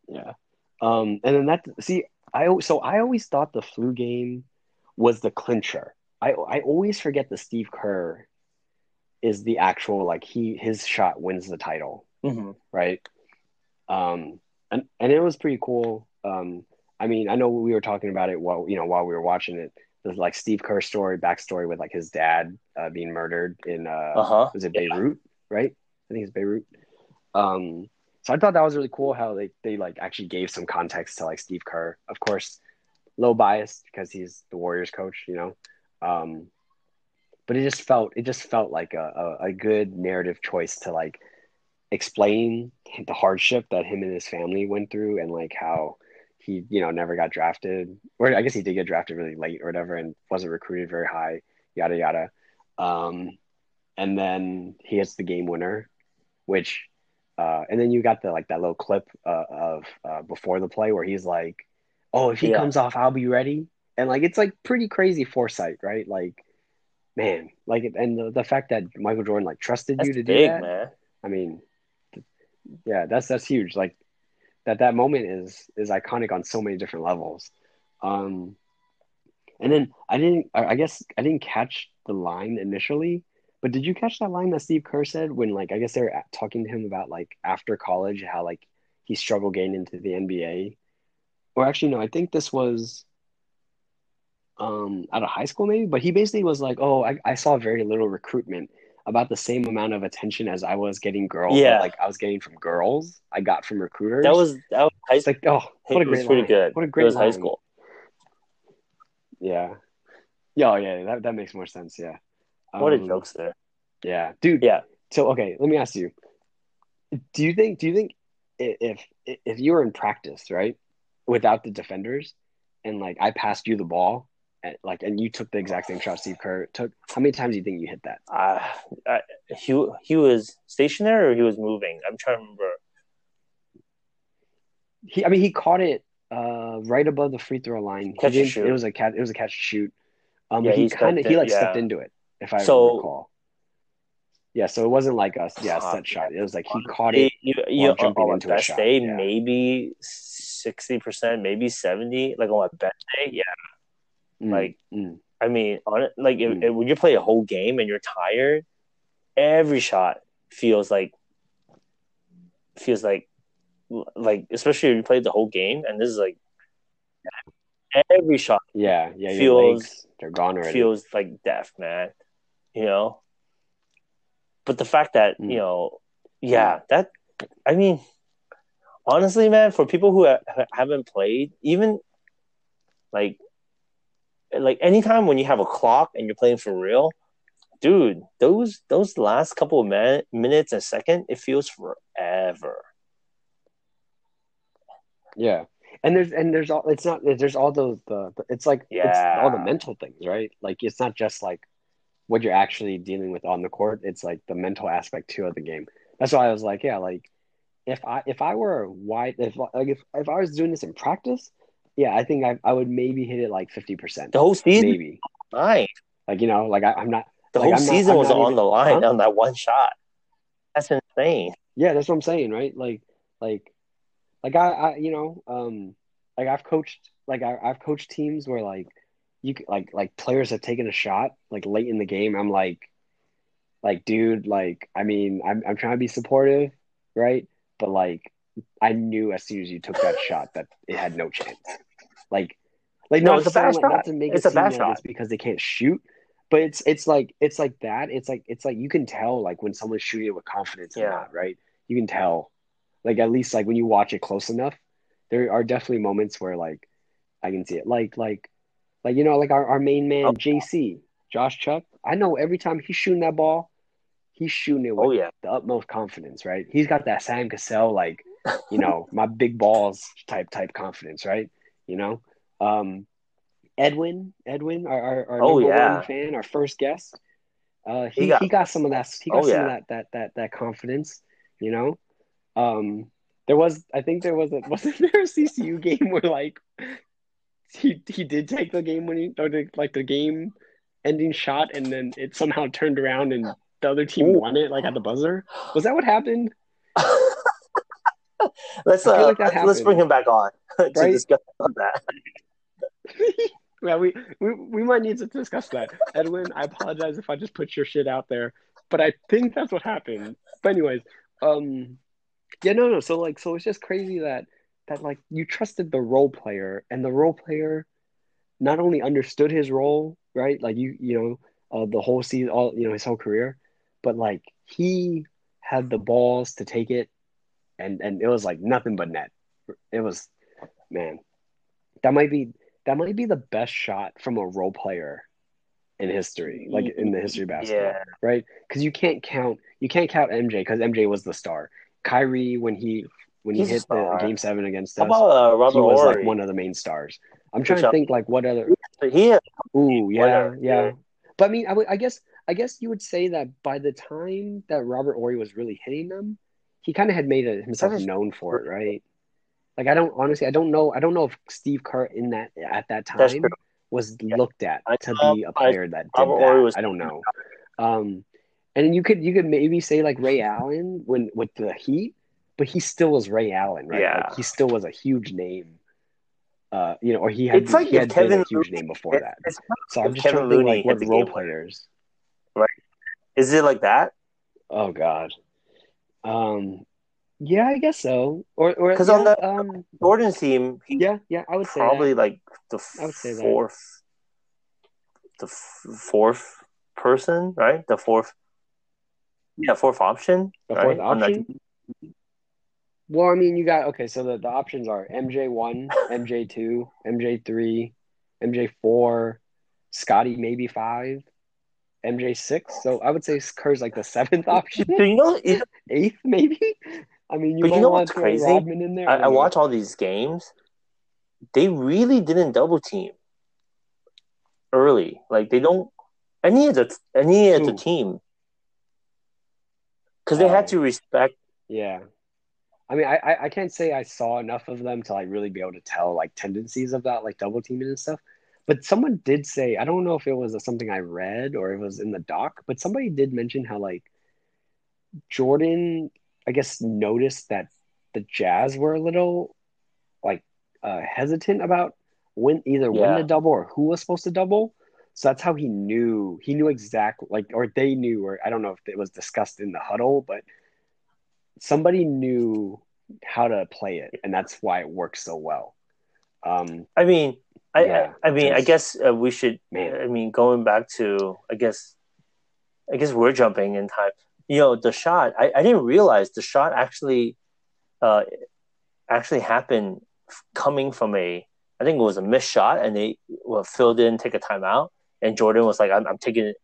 Yeah. And then I always thought the flu game was the clincher. I always forget that Steve Kerr is the actual like his shot wins the title. Mm-hmm. Right. And it was pretty cool. I know we were talking about it while we were watching it. There's like Steve Kerr's backstory with like his dad being murdered in was it Beirut, right? I think it's Beirut. So I thought that was really cool how they like actually gave some context to like Steve Kerr. Of course, low bias because he's the Warriors coach, you know. But it just felt like a good narrative choice to like explain the hardship that him and his family went through and like how. He, never got drafted, or I guess he did get drafted really late or whatever, and wasn't recruited very high, yada yada. And then he hits the game winner, which, and then you got the like that little clip of before the play where he's like, "Oh, if he comes off, I'll be ready." And like it's like pretty crazy foresight, right? Like, man, like and the fact that Michael Jordan like trusted that's you to big, do that, man. That's huge. Like. That moment is iconic on so many different levels, and then I guess I didn't catch the line initially, but did you catch that line that Steve Kerr said when like I guess they were talking to him about like after college how like he struggled getting into the NBA, or actually no I think this was out of high school maybe, but he basically was like, "Oh, I saw very little recruitment. About the same amount of attention as I was getting girls. Yeah. Like I was getting from girls. I got from recruiters." That was high school. Like, oh, what a great line. Pretty good. What a great it was line. High school. Yeah. Yeah. Oh, yeah. That makes more sense. Yeah. What a jokester. Yeah, dude. Yeah. So, okay. Let me ask you, do you think if you were in practice, right, without the defenders, and like I passed you the ball, and like, and you took the exact same shot Steve Kerr took, how many times do you think you hit that? He was stationary, or he was moving. I'm trying to remember. He caught it right above the free throw line. Catch and shoot. It was a catch and shoot. He stepped into it, if I recall. Yeah, so it wasn't like a set shot. It was like he caught it. Into a shot. Day, yeah. Maybe 60%, maybe 70%. Like on a best day, yeah. When you play a whole game and you're tired, every shot feels like especially if you played the whole game, and this is like every shot. Yeah. They're gone already. Feels like death, man. You know. But the fact that, honestly, man, for people who haven't played, even like anytime when you have a clock and you're playing for real, dude, those last couple of minutes and second, it feels forever. Yeah. It's all the mental things, right? Like, it's not just like what you're actually dealing with on the court, it's like the mental aspect too of the game. That's why I was like, yeah, like if I was doing this in practice, yeah, I think I would maybe hit it like 50%. The whole season, maybe. Right. Like, you know, like I'm not. The whole season was on the line on that one shot. That's insane. Yeah, that's what I'm saying, right? Like I've coached teams where like. You players have taken a shot like late in the game. I'm like dude, like I mean, I'm trying to be supportive, right? But like I knew as soon as you took that shot that it had no chance. It's because they can't shoot, but it's like you can tell like when someone's shooting it with confidence or not, right? You can tell, like at least like when you watch it close enough, there are definitely moments where like I can see it, like. Like, you know, like our main man, JC, Josh Chuck, I know every time he's shooting that ball, he's shooting it with the utmost confidence, right? He's got that Sam Cassell, like, you know, my big balls type confidence, right? You know? Edwin, our number one fan, our first guest, he got some of that that confidence, you know? Wasn't there a CCU game where like He did take the game winning the game ending shot, and then it somehow turned around and the other team won it like at the buzzer. Was that what happened? Let's bring him back on to discuss that. Yeah, we might need to discuss that. Edwin, I apologize if I just put your shit out there, but I think that's what happened. But anyways, so it's just crazy that like you trusted the role player, and the role player not only understood his role, right? Like the whole season, his whole career, but like he had the balls to take it, and it was like nothing but net. It was, man, that might be the best shot from a role player in history, like in the history of basketball, right? Because you can't count MJ, because MJ was the star. Kyrie, when he hit the game 7 against us, he was like one of the main stars. I'm trying to think like what other. But I mean, I guess you would say that by the time that Robert Horry was really hitting them, he kind of had made himself known for it, right? Like I don't know if Steve Kerr at that time was looked at to be a player that did that. I don't know. And you could maybe say like Ray Allen when with the Heat. But he still was Ray Allen, right? Yeah. Like he still was a huge name, or he had been a huge name before that. So I'm just trying to think, like, what role players? Right? Is it like that? Oh God, yeah, I guess so. Or because on the Jordan team, I would say probably that. Like the fourth person, right? The fourth option, right? Option. Well, I mean, so the options are MJ1, MJ2, MJ3, MJ4, Scotty maybe 5, MJ6. So I would say Kerr's like the 7th option, 8th maybe. I mean, you know what's crazy? Rodman in there. I watch all these games. They really didn't double team early. Like they don't any of the team, because they had to respect. Yeah, I mean, I can't say I saw enough of them to like really be able to tell like tendencies of that, like double teaming and stuff. But someone did say, I don't know if it was something I read or it was in the doc, but somebody did mention how like Jordan, I guess, noticed that the Jazz were a little like hesitant about when to double or who was supposed to double. So that's how he knew exactly, like, or they knew, or I don't know if it was discussed in the huddle, but somebody knew how to play it, and that's why it works so well. I guess we're jumping in time. You know, the shot, I didn't realize the shot actually happened coming from I think it was a missed shot, and they filled in, take a timeout, and Jordan was like, I'm taking it.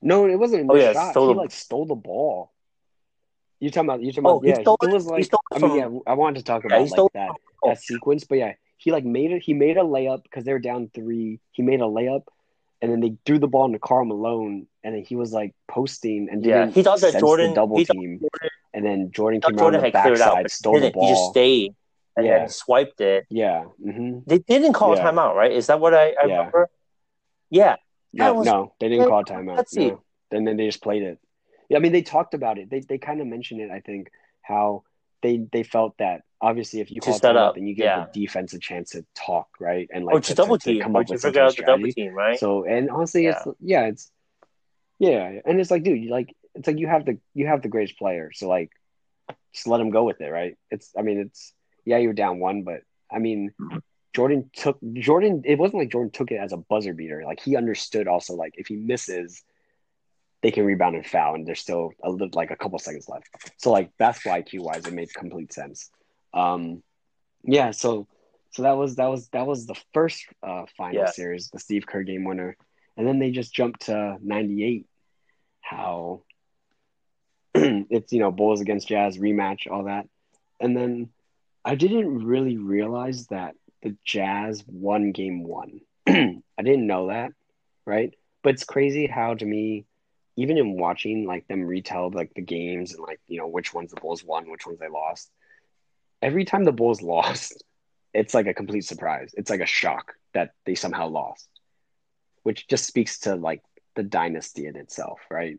No, it wasn't a missed shot. He stole the ball. You're talking about I wanted to talk about that sequence, but yeah. He made a layup because they were down 3. He made a layup, and then they threw the ball into Karl Malone, and then he was like posting and he thought that Jordan double team, and then Jordan came out on the backside, stole the ball. He just stayed and then swiped it. Yeah, mm-hmm. They didn't call a timeout, right? Is that what I remember? Yeah. No, they didn't call a timeout. Let's see. No. And then they just played it. Yeah, I mean, they talked about it. They kind of mentioned it. I think how they felt that. Obviously, if you call that up, then you give the defense a chance to talk, right? And like to double team, come up with some kind of strategy. Double team, right? So, and honestly, it's like, dude, it's like you have the greatest player, so like just let him go with it, right? You're down 1, but I mean, Jordan. It wasn't like Jordan took it as a buzzer beater. Like he understood also, like if he misses, they can rebound and foul, and there's still a couple seconds left. So like that's why IQ-wise it made complete sense. So that was the first final series, the Steve Kerr game winner, and then they just jumped to 98. How it's Bulls against Jazz rematch, all that, and then I didn't really realize that the Jazz won game 1. I didn't know that, right? But it's crazy how, to me, even in watching like them retell like the games and like which ones the Bulls won, which ones they lost. Every time the Bulls lost, it's like a complete surprise. It's like a shock that they somehow lost, which just speaks to like the dynasty in itself, right?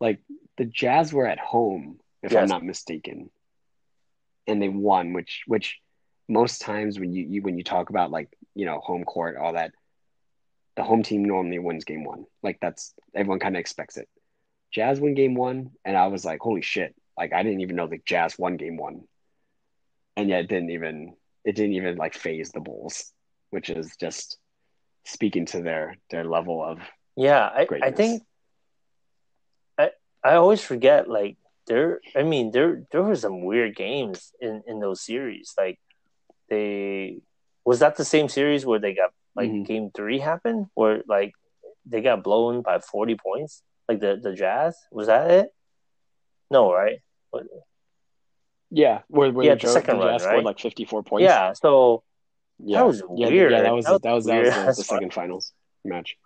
Like the Jazz were at home, if I'm not mistaken, and they won. Which most times when you talk about like home court, all that, the home team normally wins game 1. Like that's, everyone kind of expects it. Jazz win game 1, and I was like, holy shit! Like I didn't even know the Jazz won game 1. And yet it didn't even like phase the Bulls, which is just speaking to their level of greatness. I think I always forget like there were some weird games in those series. Like was that the same series where they got like game 3 happened, where like they got blown by 40 points? Like the Jazz? Was that it? No, right? What? Yeah, the second run, right? Scored like 54 points. Yeah, so that was weird. Yeah, that was the second finals match.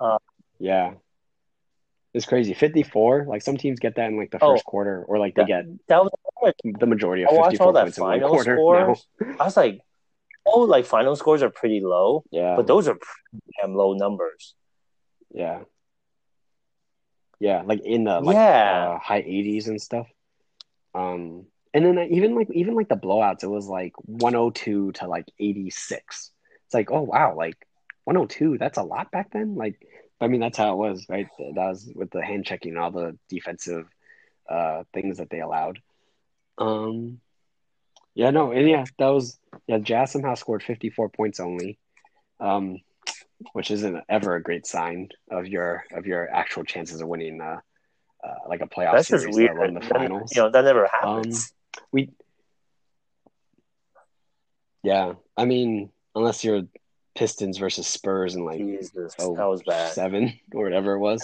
It's crazy. 54. Like some teams get that in like the first quarter, or like the majority of 54 points in one quarter. I was like, final scores are pretty low. Yeah, but those are pretty damn low numbers. Yeah. Yeah, like in the high 80s and stuff. And then even the blowouts, it was like 102 to like 86. It's like, oh wow, like 102, that's a lot back then. Like, I mean, that's how it was, right? That was with the hand checking and all the defensive things that they allowed. Jazz somehow scored 54 points only, which isn't ever a great sign of your actual chances of winning like a playoff series. That's just weird. In the finals, that never happens. I mean, unless you're Pistons versus Spurs in like 7 or whatever it was,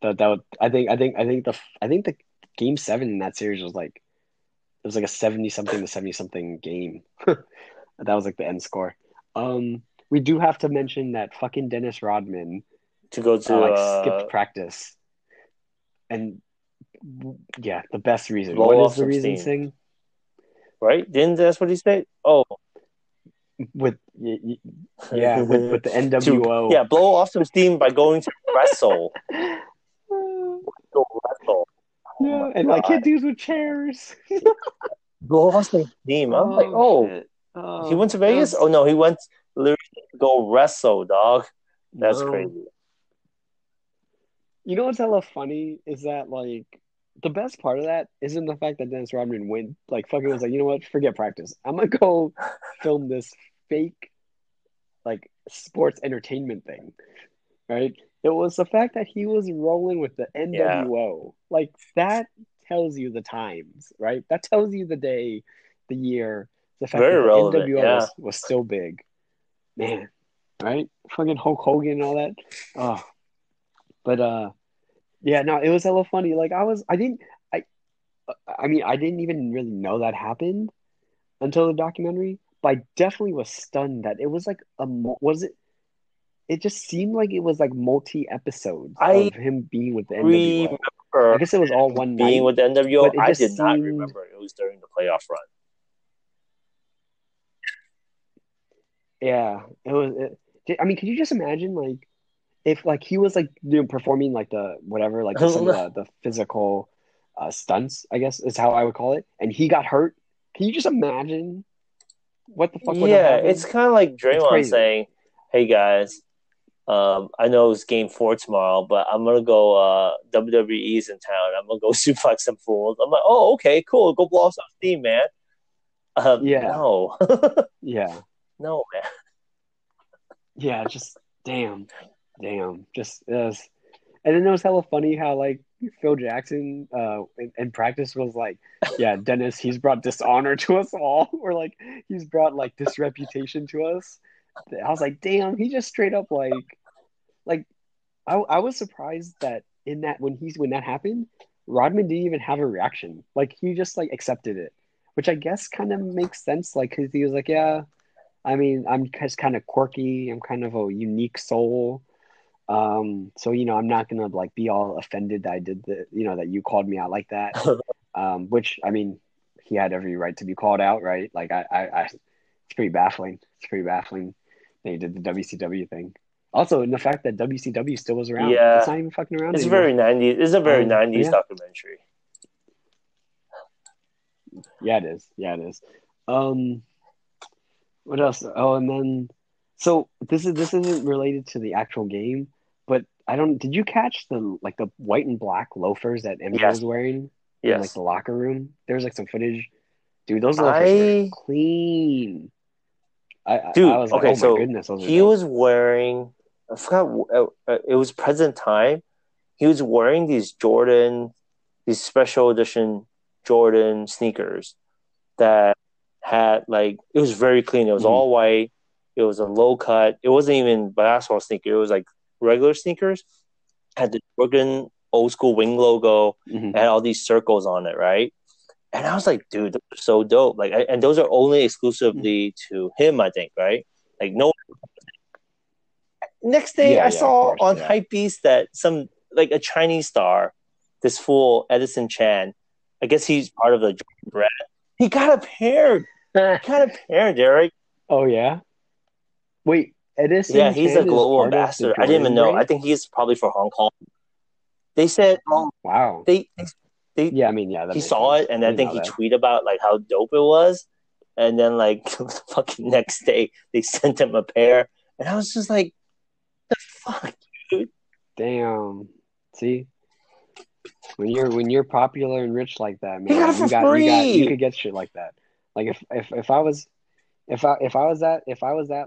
that would, I think the game 7 in that series was like It was like a 70-something to 70-something game. That was like the end score. We do have to mention that fucking Dennis Rodman to go to skipped practice, and yeah, the best reason. What is the reason, Sing? Right? Didn't that's what he said? Oh, with yeah, with the NWO. Yeah, blow off some steam by going to wrestle. Go wrestle. Yeah, and like hit dudes with chairs. Blow off some steam. I'm like, oh, he went to Vegas. Oh no, he went literally to go wrestle, dog. That's crazy. You know what's hella funny is that, like, the best part of that isn't the fact that Dennis Rodman went, like, fucking was like, you know what, forget practice. I'm going to go film this fake, like, sports entertainment thing, right? It was the fact that he was rolling with the NWO. Yeah. Like, that tells you the times, right? That tells you the day, the year, the fact that relevant, NWO was still big. Man, right? Fucking Hulk Hogan and all that. Oh. But yeah, no, it was hella funny. Like I didn't even really know that happened until the documentary. But I definitely was stunned that it was like It just seemed like it was like multi episodes of him being with the NWO. I guess it was all one night. Being with the NWO, I did not remember it was during the playoff run. Yeah, it was. I mean, could you just imagine like? If, like, he was, like, you know, performing, like, the whatever, like, some of the physical stunts, I guess is how I would call it, and he got hurt, can you just imagine what the fuck would have happened? Yeah, it's kind of like Draymond saying, hey, guys, I know it's game 4 tomorrow, but I'm going to go WWE's in town. I'm going to go suplex some fools. I'm like, oh, okay, cool. Go blow off some steam, man. Yeah. No. Yeah. No, man. Yeah, just damn. Damn, just is. And then it was hella funny how, like, Phil Jackson in practice was like, yeah, Dennis, he's brought dishonor to us all. Or, like, he's brought, like, disreputation to us. I was like, damn, he just straight up, like, I was surprised that in that, when that happened, Rodman didn't even have a reaction. Like, he just, like, accepted it, which I guess kind of makes sense. Like, because he was like, yeah, I mean, I'm just kind of quirky. I'm kind of a unique soul. So, you know, I'm not going to, like, be all offended that I did the, you know, that you called me out like that, which, I mean, he had every right to be called out, right? Like, I it's pretty baffling. It's pretty baffling that he did the WCW thing. Also, and the fact that WCW still was around. Yeah. It's not even fucking around anymore. It's a very 90s documentary. Yeah, it is. Yeah, it is. What else? Oh, and then, so this isn't related to the actual game. But did you catch the white and black loafers that MJ was wearing in like the locker room? There was like some footage. Dude, those loafers were clean. I was like, oh my goodness. He was wearing, I forgot, it was present time. He was wearing these special edition Jordan sneakers that had like, it was very clean. It was all white. It was a low cut. It wasn't even basketball sneaker. It was like regular sneakers. Had the Jordan old school wing logo and all these circles on it, right? And I was like, dude, those are so dope. Like, and those are only exclusively to him, I think, right? Like, no. Next day, I saw on Hypebeast that some like a Chinese star, this fool Edison Chan, I guess he's part of the Jordan brand. He got a pair. Derek. Oh yeah. Wait, Edison? Yeah, he's a global ambassador. I didn't even know. I think he's probably for Hong Kong. They said, "Oh, wow." They yeah, I mean, yeah. He saw it, and I think he tweeted about like how dope it was, and then like the fucking next day they sent him a pair, and I was just like, "The fuck, dude!" Damn. See, when you're popular and rich like that, man, you could get shit like that. Like if I was. If I was that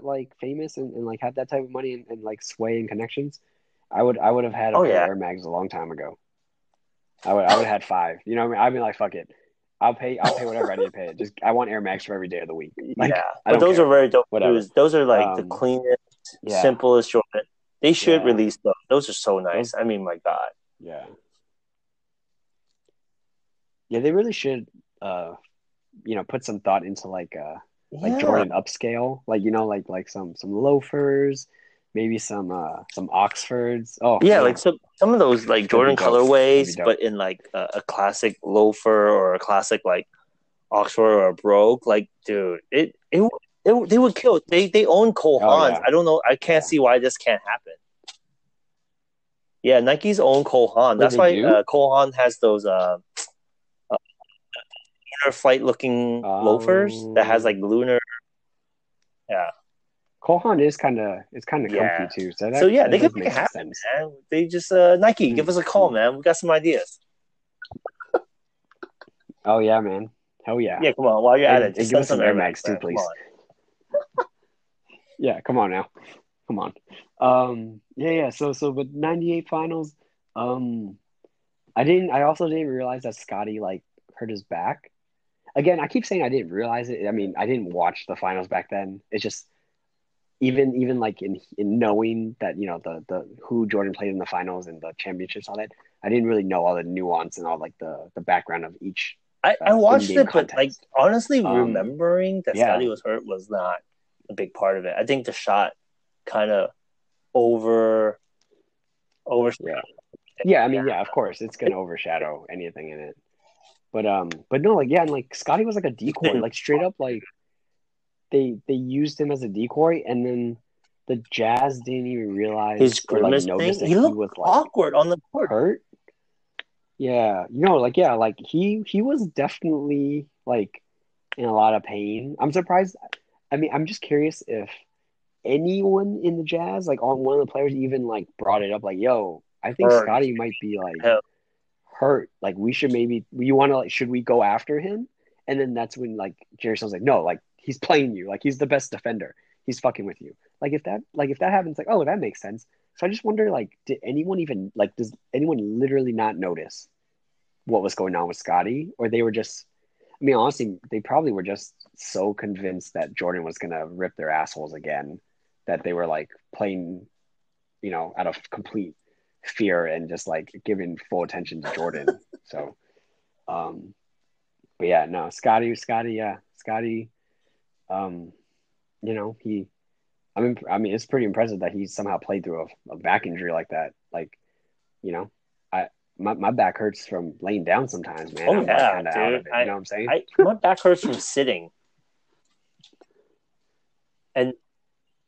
like famous and like had that type of money and like sway and connections, I would have had Air Mags a long time ago. I would have had 5. You know what I mean? I'd be like, fuck it. I'll pay whatever I need to pay it. Just I want Air Mags for every day of the week. Like, yeah. But those are very dope. Those are like the cleanest, simplest short. They should release those. Those are so nice. I mean, my God. Yeah. Yeah, they really should you know, put some thought into like Jordan upscale, like, you know, like some loafers, maybe some Oxfords. Oh yeah, man. Like some of those like Jordan colorways, but in like a classic loafer or a classic like Oxford or a brogue. Like, dude, it they would kill. They own Cole Haan. I don't know. I can't see why this can't happen. Yeah, Nike's own Cole Haan. That's why Cole Haan has those lunar flight looking loafers that has like lunar. Yeah. Cole Haan is kind of comfy too. So yeah, they could make it happen, man. They just Nike, give us a call, man. We got some ideas. Oh yeah, man. Hell yeah. Yeah, come on. While you're at it, just give us some Air Max too, please. Come yeah, come on now. Come on. So but 98 finals. I also didn't realize that Scottie like hurt his back. Again, I keep saying I didn't realize it. I mean, I didn't watch the finals back then. It's just even like in knowing that, you know, the who Jordan played in the finals and the championships, all that, I didn't really know all the nuance and all like the background of each. I watched it, context. But like honestly, remembering that Scottie was hurt was not a big part of it. I think the shot kind of overshadow. Yeah, I mean, yeah, of course, it's gonna overshadow anything in it. But no, like yeah, and like Scottie was like a decoy, like straight up, like they used him as a decoy, and then the Jazz didn't even realize his grimace thing. He looked awkward on the court. Hurt. Yeah, you know, like yeah, like he was definitely like in a lot of pain. I'm surprised. I mean, I'm just curious if anyone in the Jazz, like on one of the players, even like brought it up, like, "Yo, I think Scottie might be like hurt. Like, we should should we go after him?" And then that's when like Jerry Stone's like, "No, like he's playing you. Like he's the best defender. He's fucking with you." Like if that happens, like oh, that makes sense. So I just wonder, like, does anyone literally not notice what was going on with Scottie? Or they were just, I mean, honestly, they probably were just so convinced that Jordan was going to rip their assholes again that they were, like, playing, you know, out of complete fear and just, like, giving full attention to Jordan. So, but yeah, no, Scottie, you know, I mean, it's pretty impressive that he somehow played through a back injury like that. Like, you know, my back hurts from laying down sometimes, man. Oh, I'm dude. Out of it, you know what I'm saying? My back hurts from sitting. And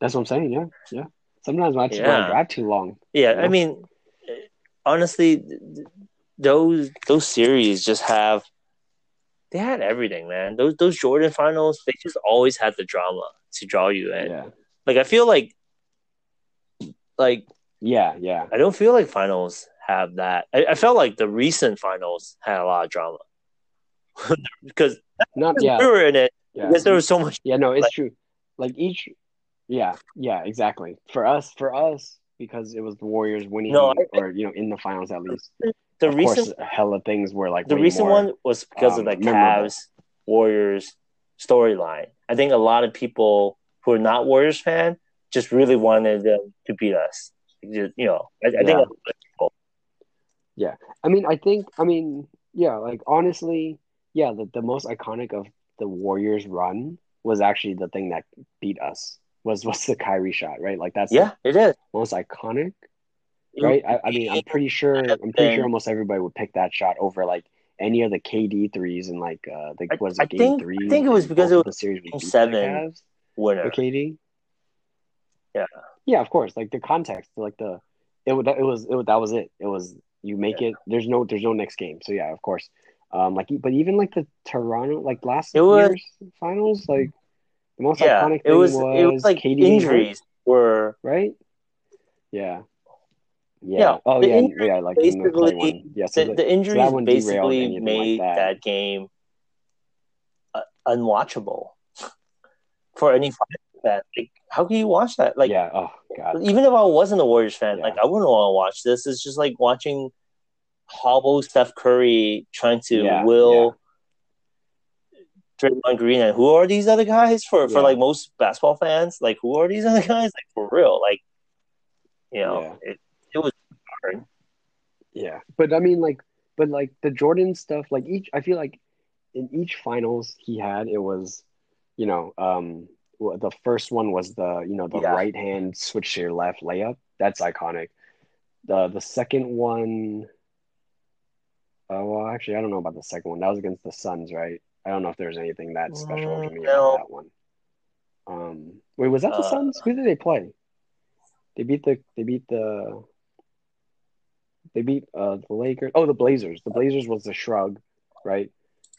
that's what I'm saying, yeah. Yeah. Sometimes I just want to drive too long. Yeah, you know? I mean, honestly, those series just have – they had everything, man. Those Jordan finals, they just always had the drama to draw you in. Yeah. Like I feel like yeah. I don't feel like finals have that. I felt like the recent finals had a lot of drama because we were in it. Yeah. Because there was so much. Yeah, no, it's like, true. Like each, yeah, exactly. For us, because it was the Warriors winning, or you know, in the finals at least. The recent hella things were like the recent one was because of the Cavs Warriors storyline. I think a lot of people who are not Warriors fan just really wanted them to beat us. You know, I think. Yeah, I mean, like honestly, yeah, the most iconic of the Warriors run was actually the thing that beat us. Was the Kyrie shot, right? Like that's it is most iconic, right? I mean, I'm pretty sure almost everybody would pick that shot over like any of the KD threes and like game three. I think it was because it was the series we beat seven. Whatever. KD? Yeah, of course. Like the context, like that was it. It was you make it. There's no next game. So yeah, of course. Like, but even like the Toronto, like last year's finals, like the most iconic thing was like KD injuries were right. Yeah. Oh yeah. Yeah. Like basically, the injuries basically made like that game unwatchable for any final. That like, how can you watch that? Like, yeah, oh god. Even if I wasn't a Warriors fan, like I wouldn't want to watch this. It's just like watching hobble Steph Curry trying to will Draymond Green and who are these other guys for like most basketball fans? Like, who are these other guys? Like for real? Like, you know, it was hard. Yeah, but I mean, like, the Jordan stuff, like I feel like in each finals he had, it was, you know, the first one was the, you know, the right hand switch to your left layup. That's iconic. The second one, well, actually, I don't know about the second one. That was against the Suns, right? I don't know if there's anything that special to me about that one. Wait, was that the Suns? Who did they play? They beat the Lakers. Oh, the Blazers. The Blazers was the shrug, right?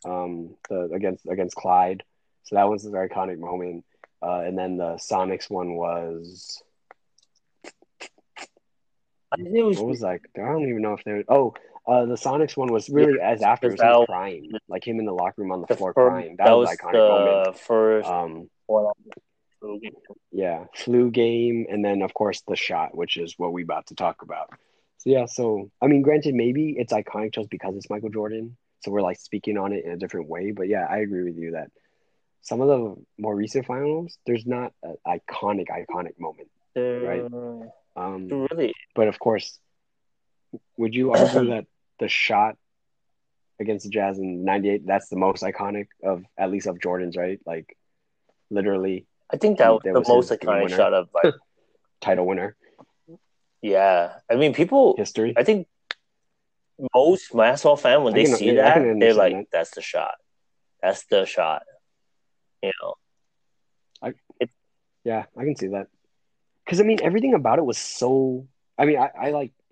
Against Clyde. So that was a very iconic moment. And then the Sonics one was. I don't even know if they're. The Sonics one was really as after was him crying, like him in the locker room on the floor crying. That was an iconic moment. First, flu game, and then of course the shot, which is what we are about to talk about. So yeah, so I mean, granted, maybe it's iconic just because it's Michael Jordan, so we're like speaking on it in a different way. But yeah, I agree with you that some of the more recent finals, there's not an iconic moment, right? Really, but of course, would you argue that the shot against the Jazz in '98, that's the most iconic of, at least of Jordan's, right? Like, literally, I think that was the most iconic shot of, like, title winner. Yeah, I mean, people history. I think most basketball fans, when they see that, they're like, "That's the shot. That's the shot." You know, I can see that. Because, I mean, everything about it was so – I mean,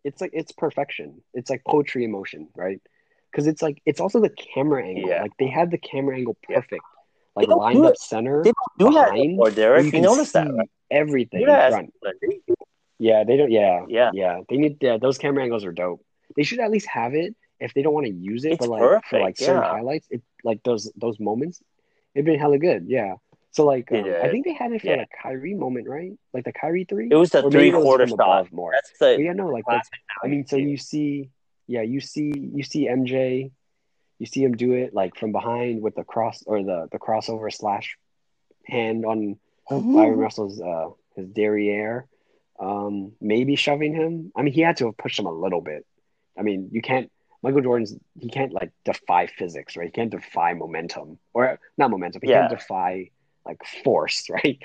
it's perfection. It's like poetry in motion, right? Because it's like – it's also the camera angle. Yeah. Like, they had the camera angle perfect. Yeah. Like, lined up center. They don't do that anymore, Derek. You notice that, right? Everything in front. Yeah, they don't – Yeah. They need – those camera angles are dope. They should at least have it if they don't want to use it. It's for certain highlights. It, like, those moments, it'd been hella good, yeah. So, like, I think they had it for a Kyrie moment, right? Like the Kyrie three? It was the three-quarter shot. More. That's the you see MJ, you see him do it, like, from behind with the cross or the crossover slash hand on Byron Russell's his derriere, maybe shoving him. I mean, he had to have pushed him a little bit. I mean, you can't he can't, like, defy physics, right? He can't defy momentum. Or, not momentum, he can't defy, like, force, right?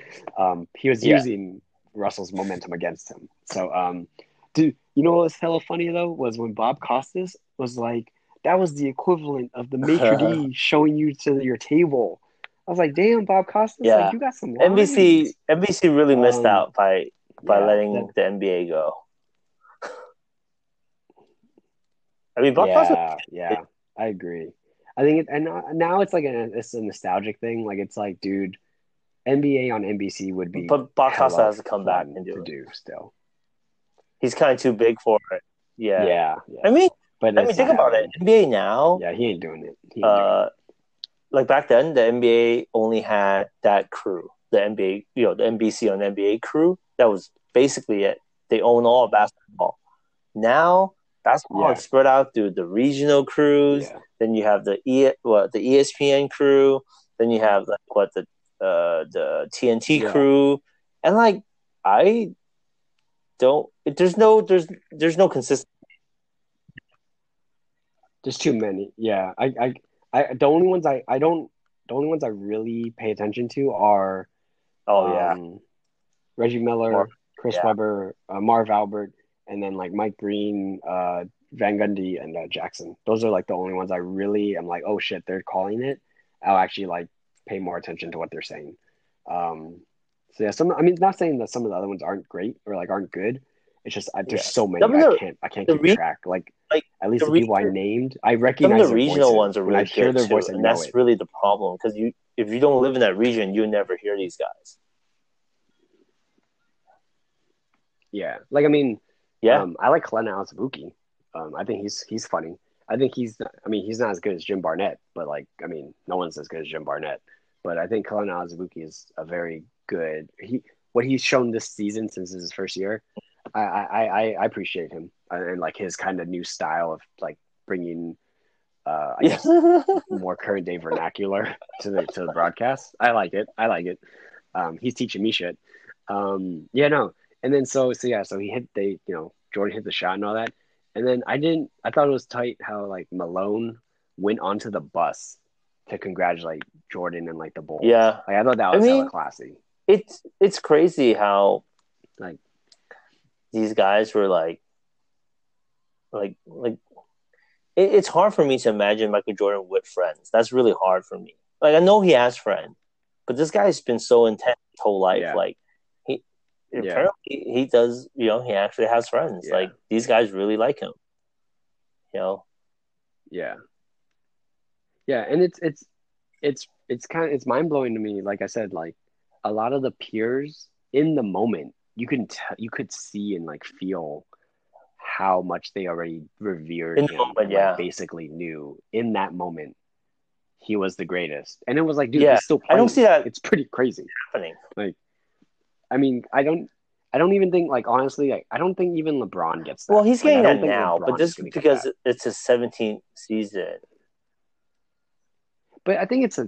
He was using Russell's momentum against him. So, dude, you know what was hella funny, though, was when Bob Costas was like, that was the equivalent of the maitre d' showing you to your table. I was like, damn, Bob Costas, like, you got some lines. NBC really missed out by letting the NBA go. I mean, Bob Costas. Yeah, I agree. I think, now it's like it's a nostalgic thing. Like, it's like, dude, NBA on NBC would be. But Bob Costas has to come back and do still. He's kind of too big for it. Yeah. I mean, think about it. NBA now. Yeah, he ain't doing it. Like, back then, the NBA only had that crew. The NBA, you know, the NBC on NBA crew. That was basically it. They own all of basketball. Now. Basketball is spread out through the regional crews. Yeah. Then you have the ESPN crew. Then you have the TNT crew, and there's no consistency. There's too many. Yeah, the only ones I really pay attention to are Reggie Miller, Chris Webber, Marv Albert. And then, like, Mike Green, Van Gundy, and Jackson. Those are, like, the only ones I really am like, oh, shit, they're calling it. I'll actually, like, pay more attention to what they're saying. Not saying that some of the other ones aren't great or, like, aren't good. It's just there's so many. I can't keep track. Like, at least the people I named, I recognize some of the regional ones are really good, their voice, and that's really the problem. Because if you don't live in that region, you never hear these guys. Yeah. Like, I mean... Yeah, I like Kalena Ozbuki. I think he's funny. I think he's not as good as Jim Barnett, but no one's as good as Jim Barnett. But I think Kalena Ozbuki is a very good. What he's shown this season since his first year, I appreciate him and like his kind of new style of like bringing, more current day vernacular to the broadcast. I like it. He's teaching me shit. And then so he hit Jordan hit the shot and all that. And then I thought it was tight how like Malone went onto the bus to congratulate Jordan and like the Bulls. Yeah, like, I thought that was hella classy. It's crazy how like these guys were like it's hard for me to imagine Michael Jordan with friends. That's really hard for me. Like, I know he has friends, but this guy's been so intense his whole life. Yeah. Like, apparently he does, you know, he actually has friends. Yeah. Like, these guys really like him, you know? Yeah. Yeah. And it's mind-blowing to me. Like I said, like a lot of the peers in the moment, you could see and like feel how much they already revered him, and basically knew in that moment he was the greatest. And it was like, dude, he's still playing. I don't see that. It's pretty crazy happening. Like, I mean, I don't even think, like, honestly, I don't think even LeBron gets that. Well, he's getting that now, but just because it's his 17th season. But I think it's I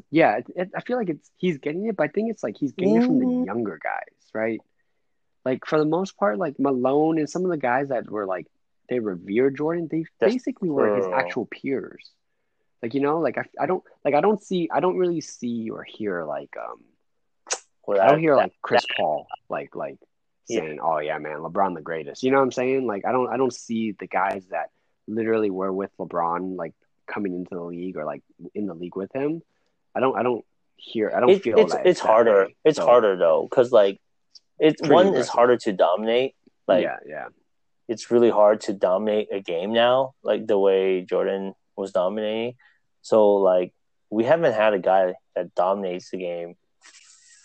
feel like he's getting it, but I think it's like he's getting it from the younger guys, right? Like, for the most part, like Malone and some of the guys that were like, they revered Jordan, they basically were his actual peers. Like, you know, like I don't really see or hear like I don't hear like Chris Paul like saying, "Oh yeah, man, LeBron the greatest." You know what I'm saying? Like, I don't see the guys that literally were with LeBron like coming into the league or like in the league with him. I don't feel that. It's harder. It's harder though, because like it's harder to dominate. Like, yeah, it's really hard to dominate a game now, like the way Jordan was dominating. So like we haven't had a guy that dominates the game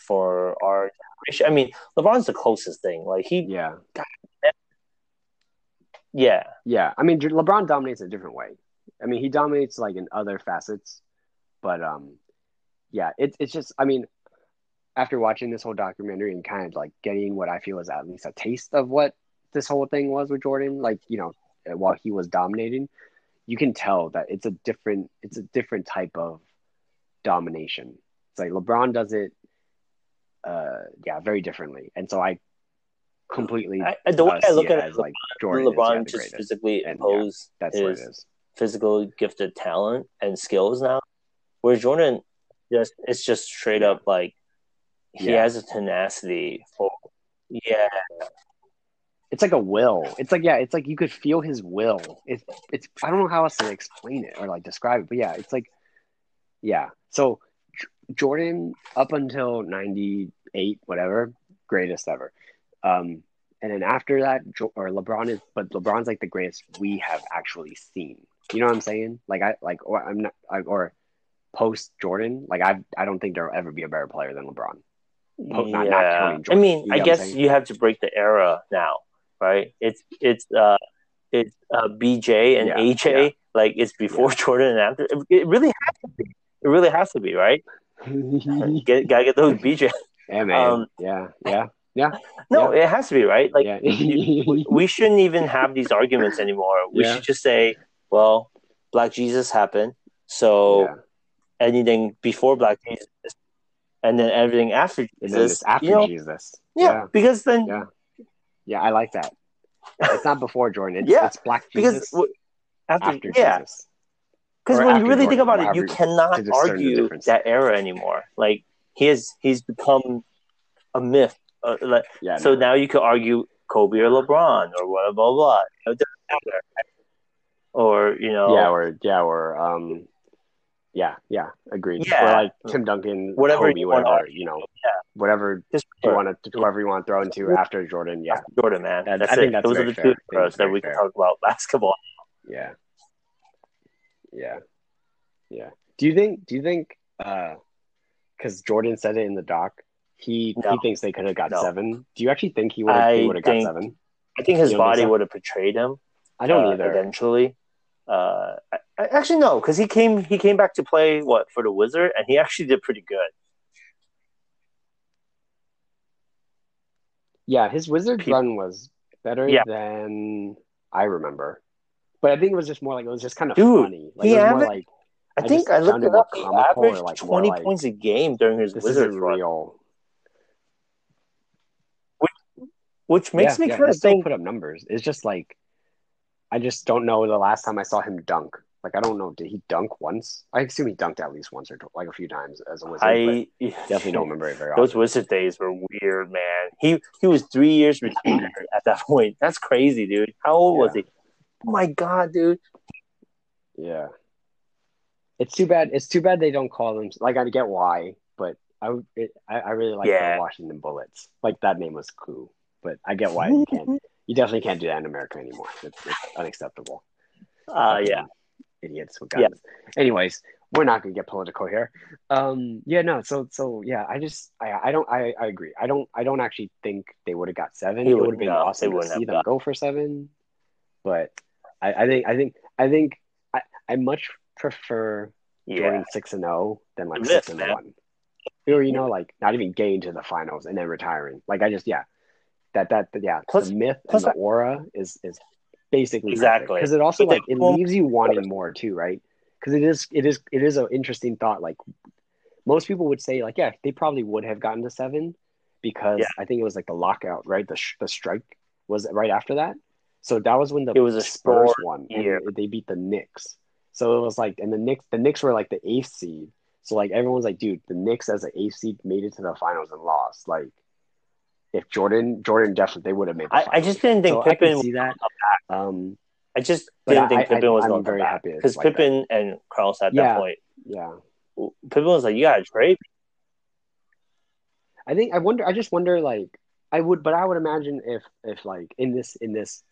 for our generation. I mean, LeBron's the closest thing. Like yeah. I mean, LeBron dominates a different way. I mean, he dominates like in other facets, but it's just, I mean, after watching this whole documentary and kind of like getting what I feel is at least a taste of what this whole thing was with Jordan, like, you know, while he was dominating, you can tell that it's a different type of domination. It's like LeBron does it, very differently. And so I completely the way I look at it is like LeBron just physically impose his physical gifted talent and skills now, where Jordan it's just straight up like he has a tenacity for it's like a will. It's like it's like you could feel his will. It's I don't know how else to explain it or like describe it, but it's like so. Jordan, up until 98, whatever, greatest ever. And then after that, LeBron's like the greatest we have actually seen. You know what I'm saying? Like post Jordan, like I don't think there'll ever be a better player than LeBron. Not counting Jordan. I mean, you know, I guess you have to break the era now, right? It's BJ and AJ. Yeah. Like, it's before Jordan and after. It really has to be. It really has to be, right? Gotta get those BJ. Yeah, man. Yeah. No, it has to be, right? Like, we shouldn't even have these arguments anymore. We should just say, well, Black Jesus happened, so anything before Black Jesus, and then everything after Jesus. Jesus. Yeah, because then. Yeah, I like that. It's not before Jordan. It's Black Jesus because after Jesus. Yeah. Because when you really think about it, you cannot argue that era anymore. Like, he's become a myth. Now you could argue Kobe or LeBron or blah, blah, blah. It doesn't matter. Or, you know. Agreed. Yeah. Or like Tim Duncan, whatever Kobe, whatever, you know. Yeah. Whoever you want to throw into after Jordan. Yeah. Jordan, man. I think those are the two pros that we can talk about basketball. Yeah. Yeah. Do you think? Because Jordan said it in the doc, he thinks they could have got seven. Do you actually think he would have got seven? I think his body would have betrayed him. I don't either. Eventually, actually no, because he came back to play for the Wizard, and he actually did pretty good. Yeah, his Wizard run was better than I remember. But I think it was just more like it was just kind of funny. Like, it was more like, I think I looked it up. He averaged like 20 points a game during his Wizards run, which makes me kind of think. Put up numbers. It's just like I just don't know the last time I saw him dunk. Like, I don't know. Did he dunk once? I assume he dunked at least once or like a few times as a Wizard. I definitely don't remember it very often. Those Wizard days were weird, man. He was 3 years retired at that point. That's crazy, dude. How old was he? Oh my God, dude. Yeah. It's too bad. It's too bad they don't call him. Like, I get why, but I really like the Washington Bullets. Like, that name was cool, but I get why you can't. You definitely can't do that in America anymore. It's unacceptable. Idiots. Anyways, we're not going to get political here. I agree. I don't actually think they would have got seven. It would have been awesome to see them go for seven. But I think I much prefer going 6-0 than like 6-1. Or, you know, like not even getting to the finals and then retiring. Like, I just, plus, the myth and the aura is basically exactly because it also like it leaves you wanting more too, right? Because it is an interesting thought. Like, most people would say, like, yeah, they probably would have gotten to seven because I think it was like the lockout, right? The strike was right after that, so that was when it was a Spurs one. And they beat the Knicks, so it was like, and the Knicks were like the 8th seed, so like everyone's like, dude, the Knicks as an 8th seed made it to the finals and lost. Like, if Jordan definitely, they would have made. I just didn't think Pippen would come back. I just didn't think Pippen was going to come back because Pippen and Carlos at that point. Yeah, Pippen was like, "You got to trade." I think I just wonder. Like, I would imagine if like in this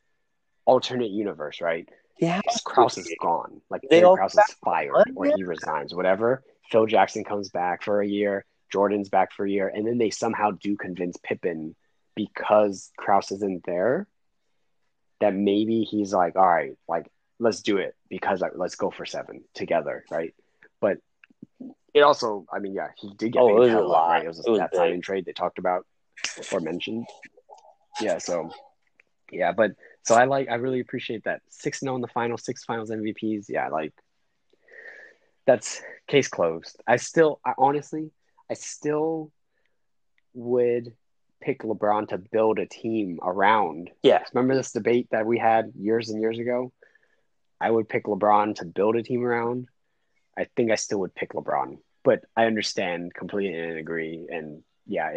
alternate universe, right? Yeah, Krause is gone. Like, Krause is fired or he resigns, whatever. Phil Jackson comes back for a year. Jordan's back for a year, and then they somehow do convince Pippen because Krause isn't there that maybe he's like, all right, like, let's do it because let's go for seven together, right? But it also, I mean, yeah, he did get paid a lot, right? It was that signing trade they talked about or mentioned. Yeah, so yeah, but so I really appreciate that 6-0 in the final, 6 finals MVPs. Yeah, like, that's case closed. I honestly still would pick LeBron to build a team around. Yeah. Remember this debate that we had years and years ago? I would pick LeBron to build a team around. I think I still would pick LeBron, but I understand completely and agree. And yeah,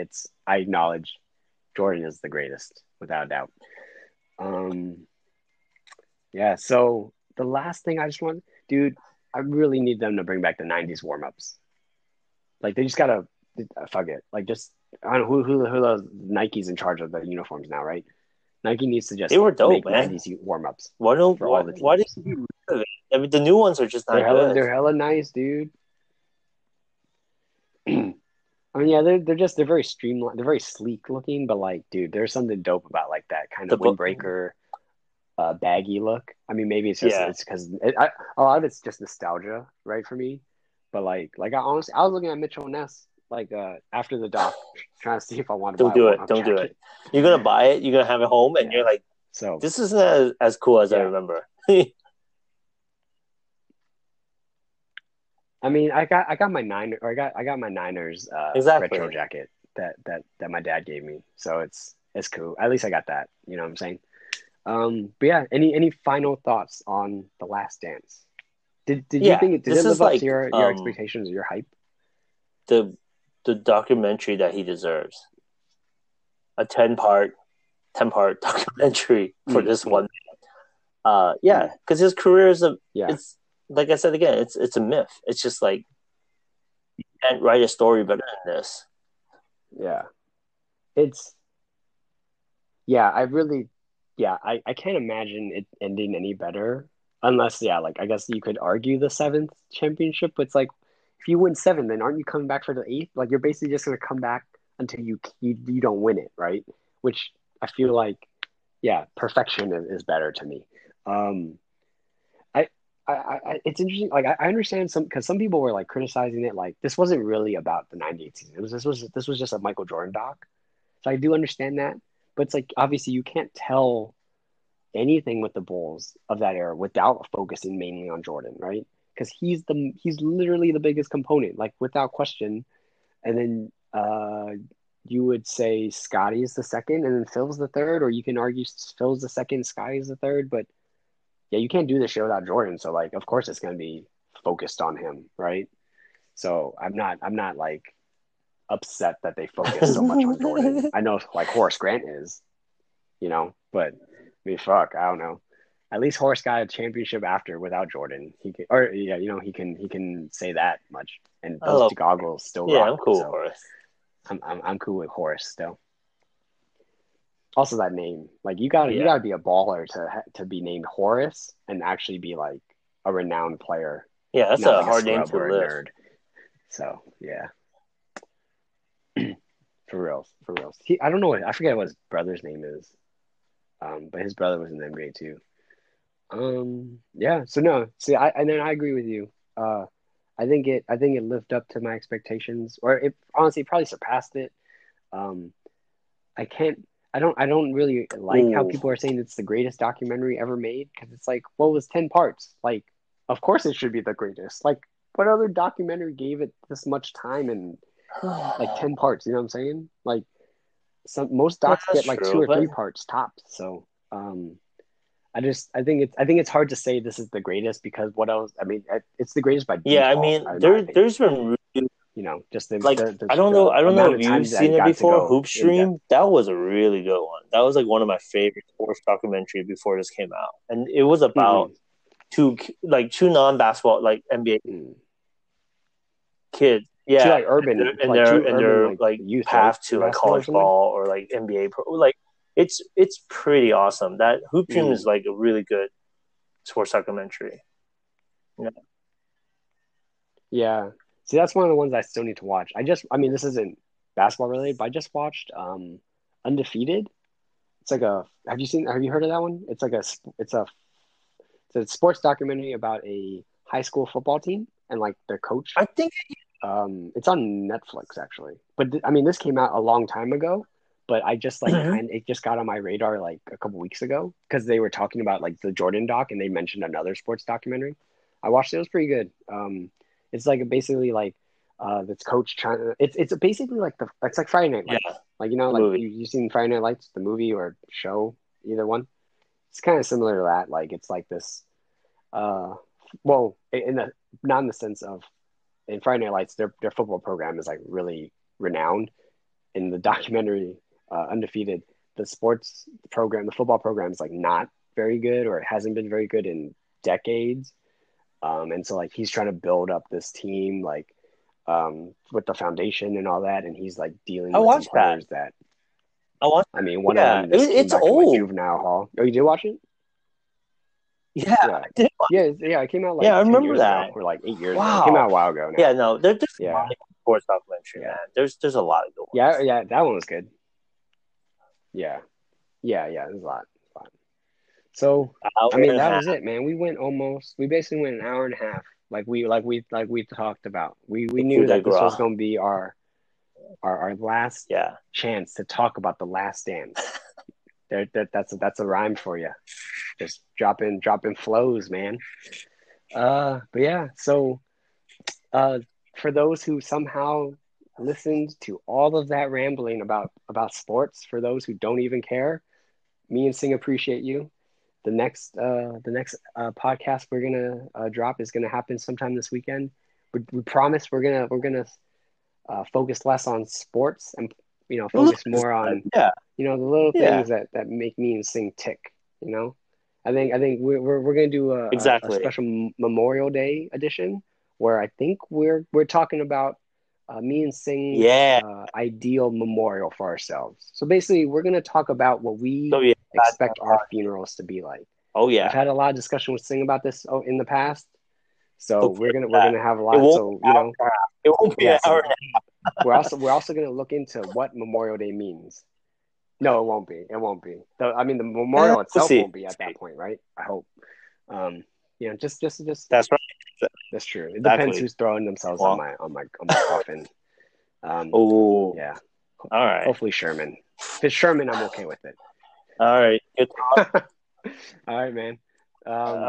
I acknowledge Jordan is the greatest without a doubt. So the last thing I just want, dude, I really need them to bring back the 90s warmups. Like, they just gotta fuck it. Like, just I don't know who those Nike's in charge of the uniforms now, right? Nike needs to just make 90s warm ups. Why did you get rid of it? I mean, the new ones are just not good. They're hella nice, dude. I mean, yeah, they're very streamlined, they're very sleek looking, but like, dude, there's something dope about like that kind of windbreaker baggy look. I mean, maybe it's just it's because a lot of it's just nostalgia, right, for me. But like I was looking at Mitchell Ness like after the doc, trying to see if I wanted to buy it. Don't do it. You're gonna buy it. You're gonna have it home, and you're like, so this isn't as cool as I remember. I mean, I got my Niners retro jacket that my dad gave me, so it's cool. At least I got that. You know what I'm saying? But yeah, any final thoughts on The Last Dance? Did you think did it live up to your expectations or your hype? The documentary that he deserves. A 10-part documentary for this one. Because his career is it's like I said again, it's a myth. It's just like you can't write a story better than this. Yeah. I can't imagine it ending any better. Unless, I guess you could argue the 7th championship, but it's like, if you win 7, then aren't you coming back for the 8th? Like, you're basically just going to come back until you don't win it, right? Which I feel like, perfection is better to me. It's interesting. Like, I understand because some people were like criticizing it. Like, this wasn't really about the 98 season. This was just a Michael Jordan doc. So I do understand that, but it's like, obviously you can't tell anything with the Bulls of that era without focusing mainly on Jordan, right? Because he's literally the biggest component, like without question. And then you would say Scottie is the second, and then Phil's the third, or you can argue Phil's the second, Scottie's the third. But yeah, you can't do this show without Jordan. So like, of course it's going to be focused on him. Right. So I'm not like upset that they focus so much on Jordan. I know like Horace Grant is, you know, but I mean, fuck, I don't know. At least Horace got a championship after without Jordan. He can, or yeah, you know, he can say that much. And those goggles still rock. Yeah, I'm cool with Horace. I'm cool with Horace still. Also, that name, like you gotta be a baller to be named Horace and actually be like a renowned player. Yeah, that's a hard name to live. So yeah, for real. I don't know. I forget what his brother's name is. But his brother was in the NBA too. Yeah. So no. See, I agree with you. I think it lived up to my expectations, or it honestly probably surpassed it. I don't really like how people are saying it's the greatest documentary ever made, because it's like, well, it was 10 parts. Like, of course it should be the greatest. Like, what other documentary gave it this much time and like 10 parts? You know what I'm saying? Like, most docs get like two or three parts tops. So, I think it's hard to say this is the greatest, because what else? I mean, it's the greatest by default. Yeah, I mean, there's been, you know, just the, like the, I don't know if you've seen it before. Hoopstream, that was a really good one. That was like one of my favorite sports documentary before this came out, and it was about two non-basketball like NBA kids. Yeah, two, like urban and their youth path to like college ball or like NBA pro. Like it's pretty awesome. That Hoopstream is like a really good sports documentary. Yeah. Yeah. See, that's one of the ones I still need to watch. I mean, this isn't basketball related, but I just watched Undefeated. It's like a. Have you heard of that one? It's like a. It's a sports documentary about a high school football team and like their coach. I think. It's on Netflix actually, but this came out a long time ago, but I just like it just got on my radar like a couple weeks ago, because they were talking about like the Jordan doc and they mentioned another sports documentary. I watched it; it was pretty good. It's like basically like this coach trying to, it's basically like it's like Friday Night Lights, like, you know, the like you've seen Friday Night Lights, the movie or show, either one. It's kind of similar to that. Like it's like this, not in the sense of. In Friday Night Lights, their football program is like really renowned. In the documentary, Undefeated, the sports program, the football program is like not very good, or it hasn't been very good in decades. And so like he's trying to build up this team, like with the foundation and all that, and he's like dealing with some players that. One of them. It's old. Juvenile Hall. Oh, you did watch it? Yeah, it came out like I remember that. Or like 8 years ago. It came out a while ago now. Yeah, no, there's a lot of sports documentary, man. There's a lot of good ones. Yeah, that one was good. Yeah, there's a lot. So that was it, man. We basically went an hour and a half, like we talked about. We knew that this was gonna be our last chance to talk about The Last Dance. That's a rhyme for you. Just dropping flows, man. But yeah, so for those who somehow listened to all of that rambling about sports, for those who don't even care, me and Sing appreciate you. The next podcast we're gonna drop is gonna happen sometime this weekend. We promise we're gonna focus less on sports and, you know, focus more on the little things that make me and Sing tick. You know, I think we're gonna do a special Memorial Day edition where I think we're talking about me and Sing's ideal memorial for ourselves. So basically, we're gonna talk about what we expect our funerals to be like. Oh yeah, I've had a lot of discussion with Sing about this in the past. So we're gonna have a lot. So you know, it won't be an hour and a half. We're also going to look into what Memorial Day means. No, it won't be. The memorial itself won't be at that point, right? I hope. You know, just that's right. That's true. It depends who's throwing themselves on my coffin. Yeah. All right. Hopefully Sherman. If it's Sherman, I'm okay with it. All right. Good talk. All right, man.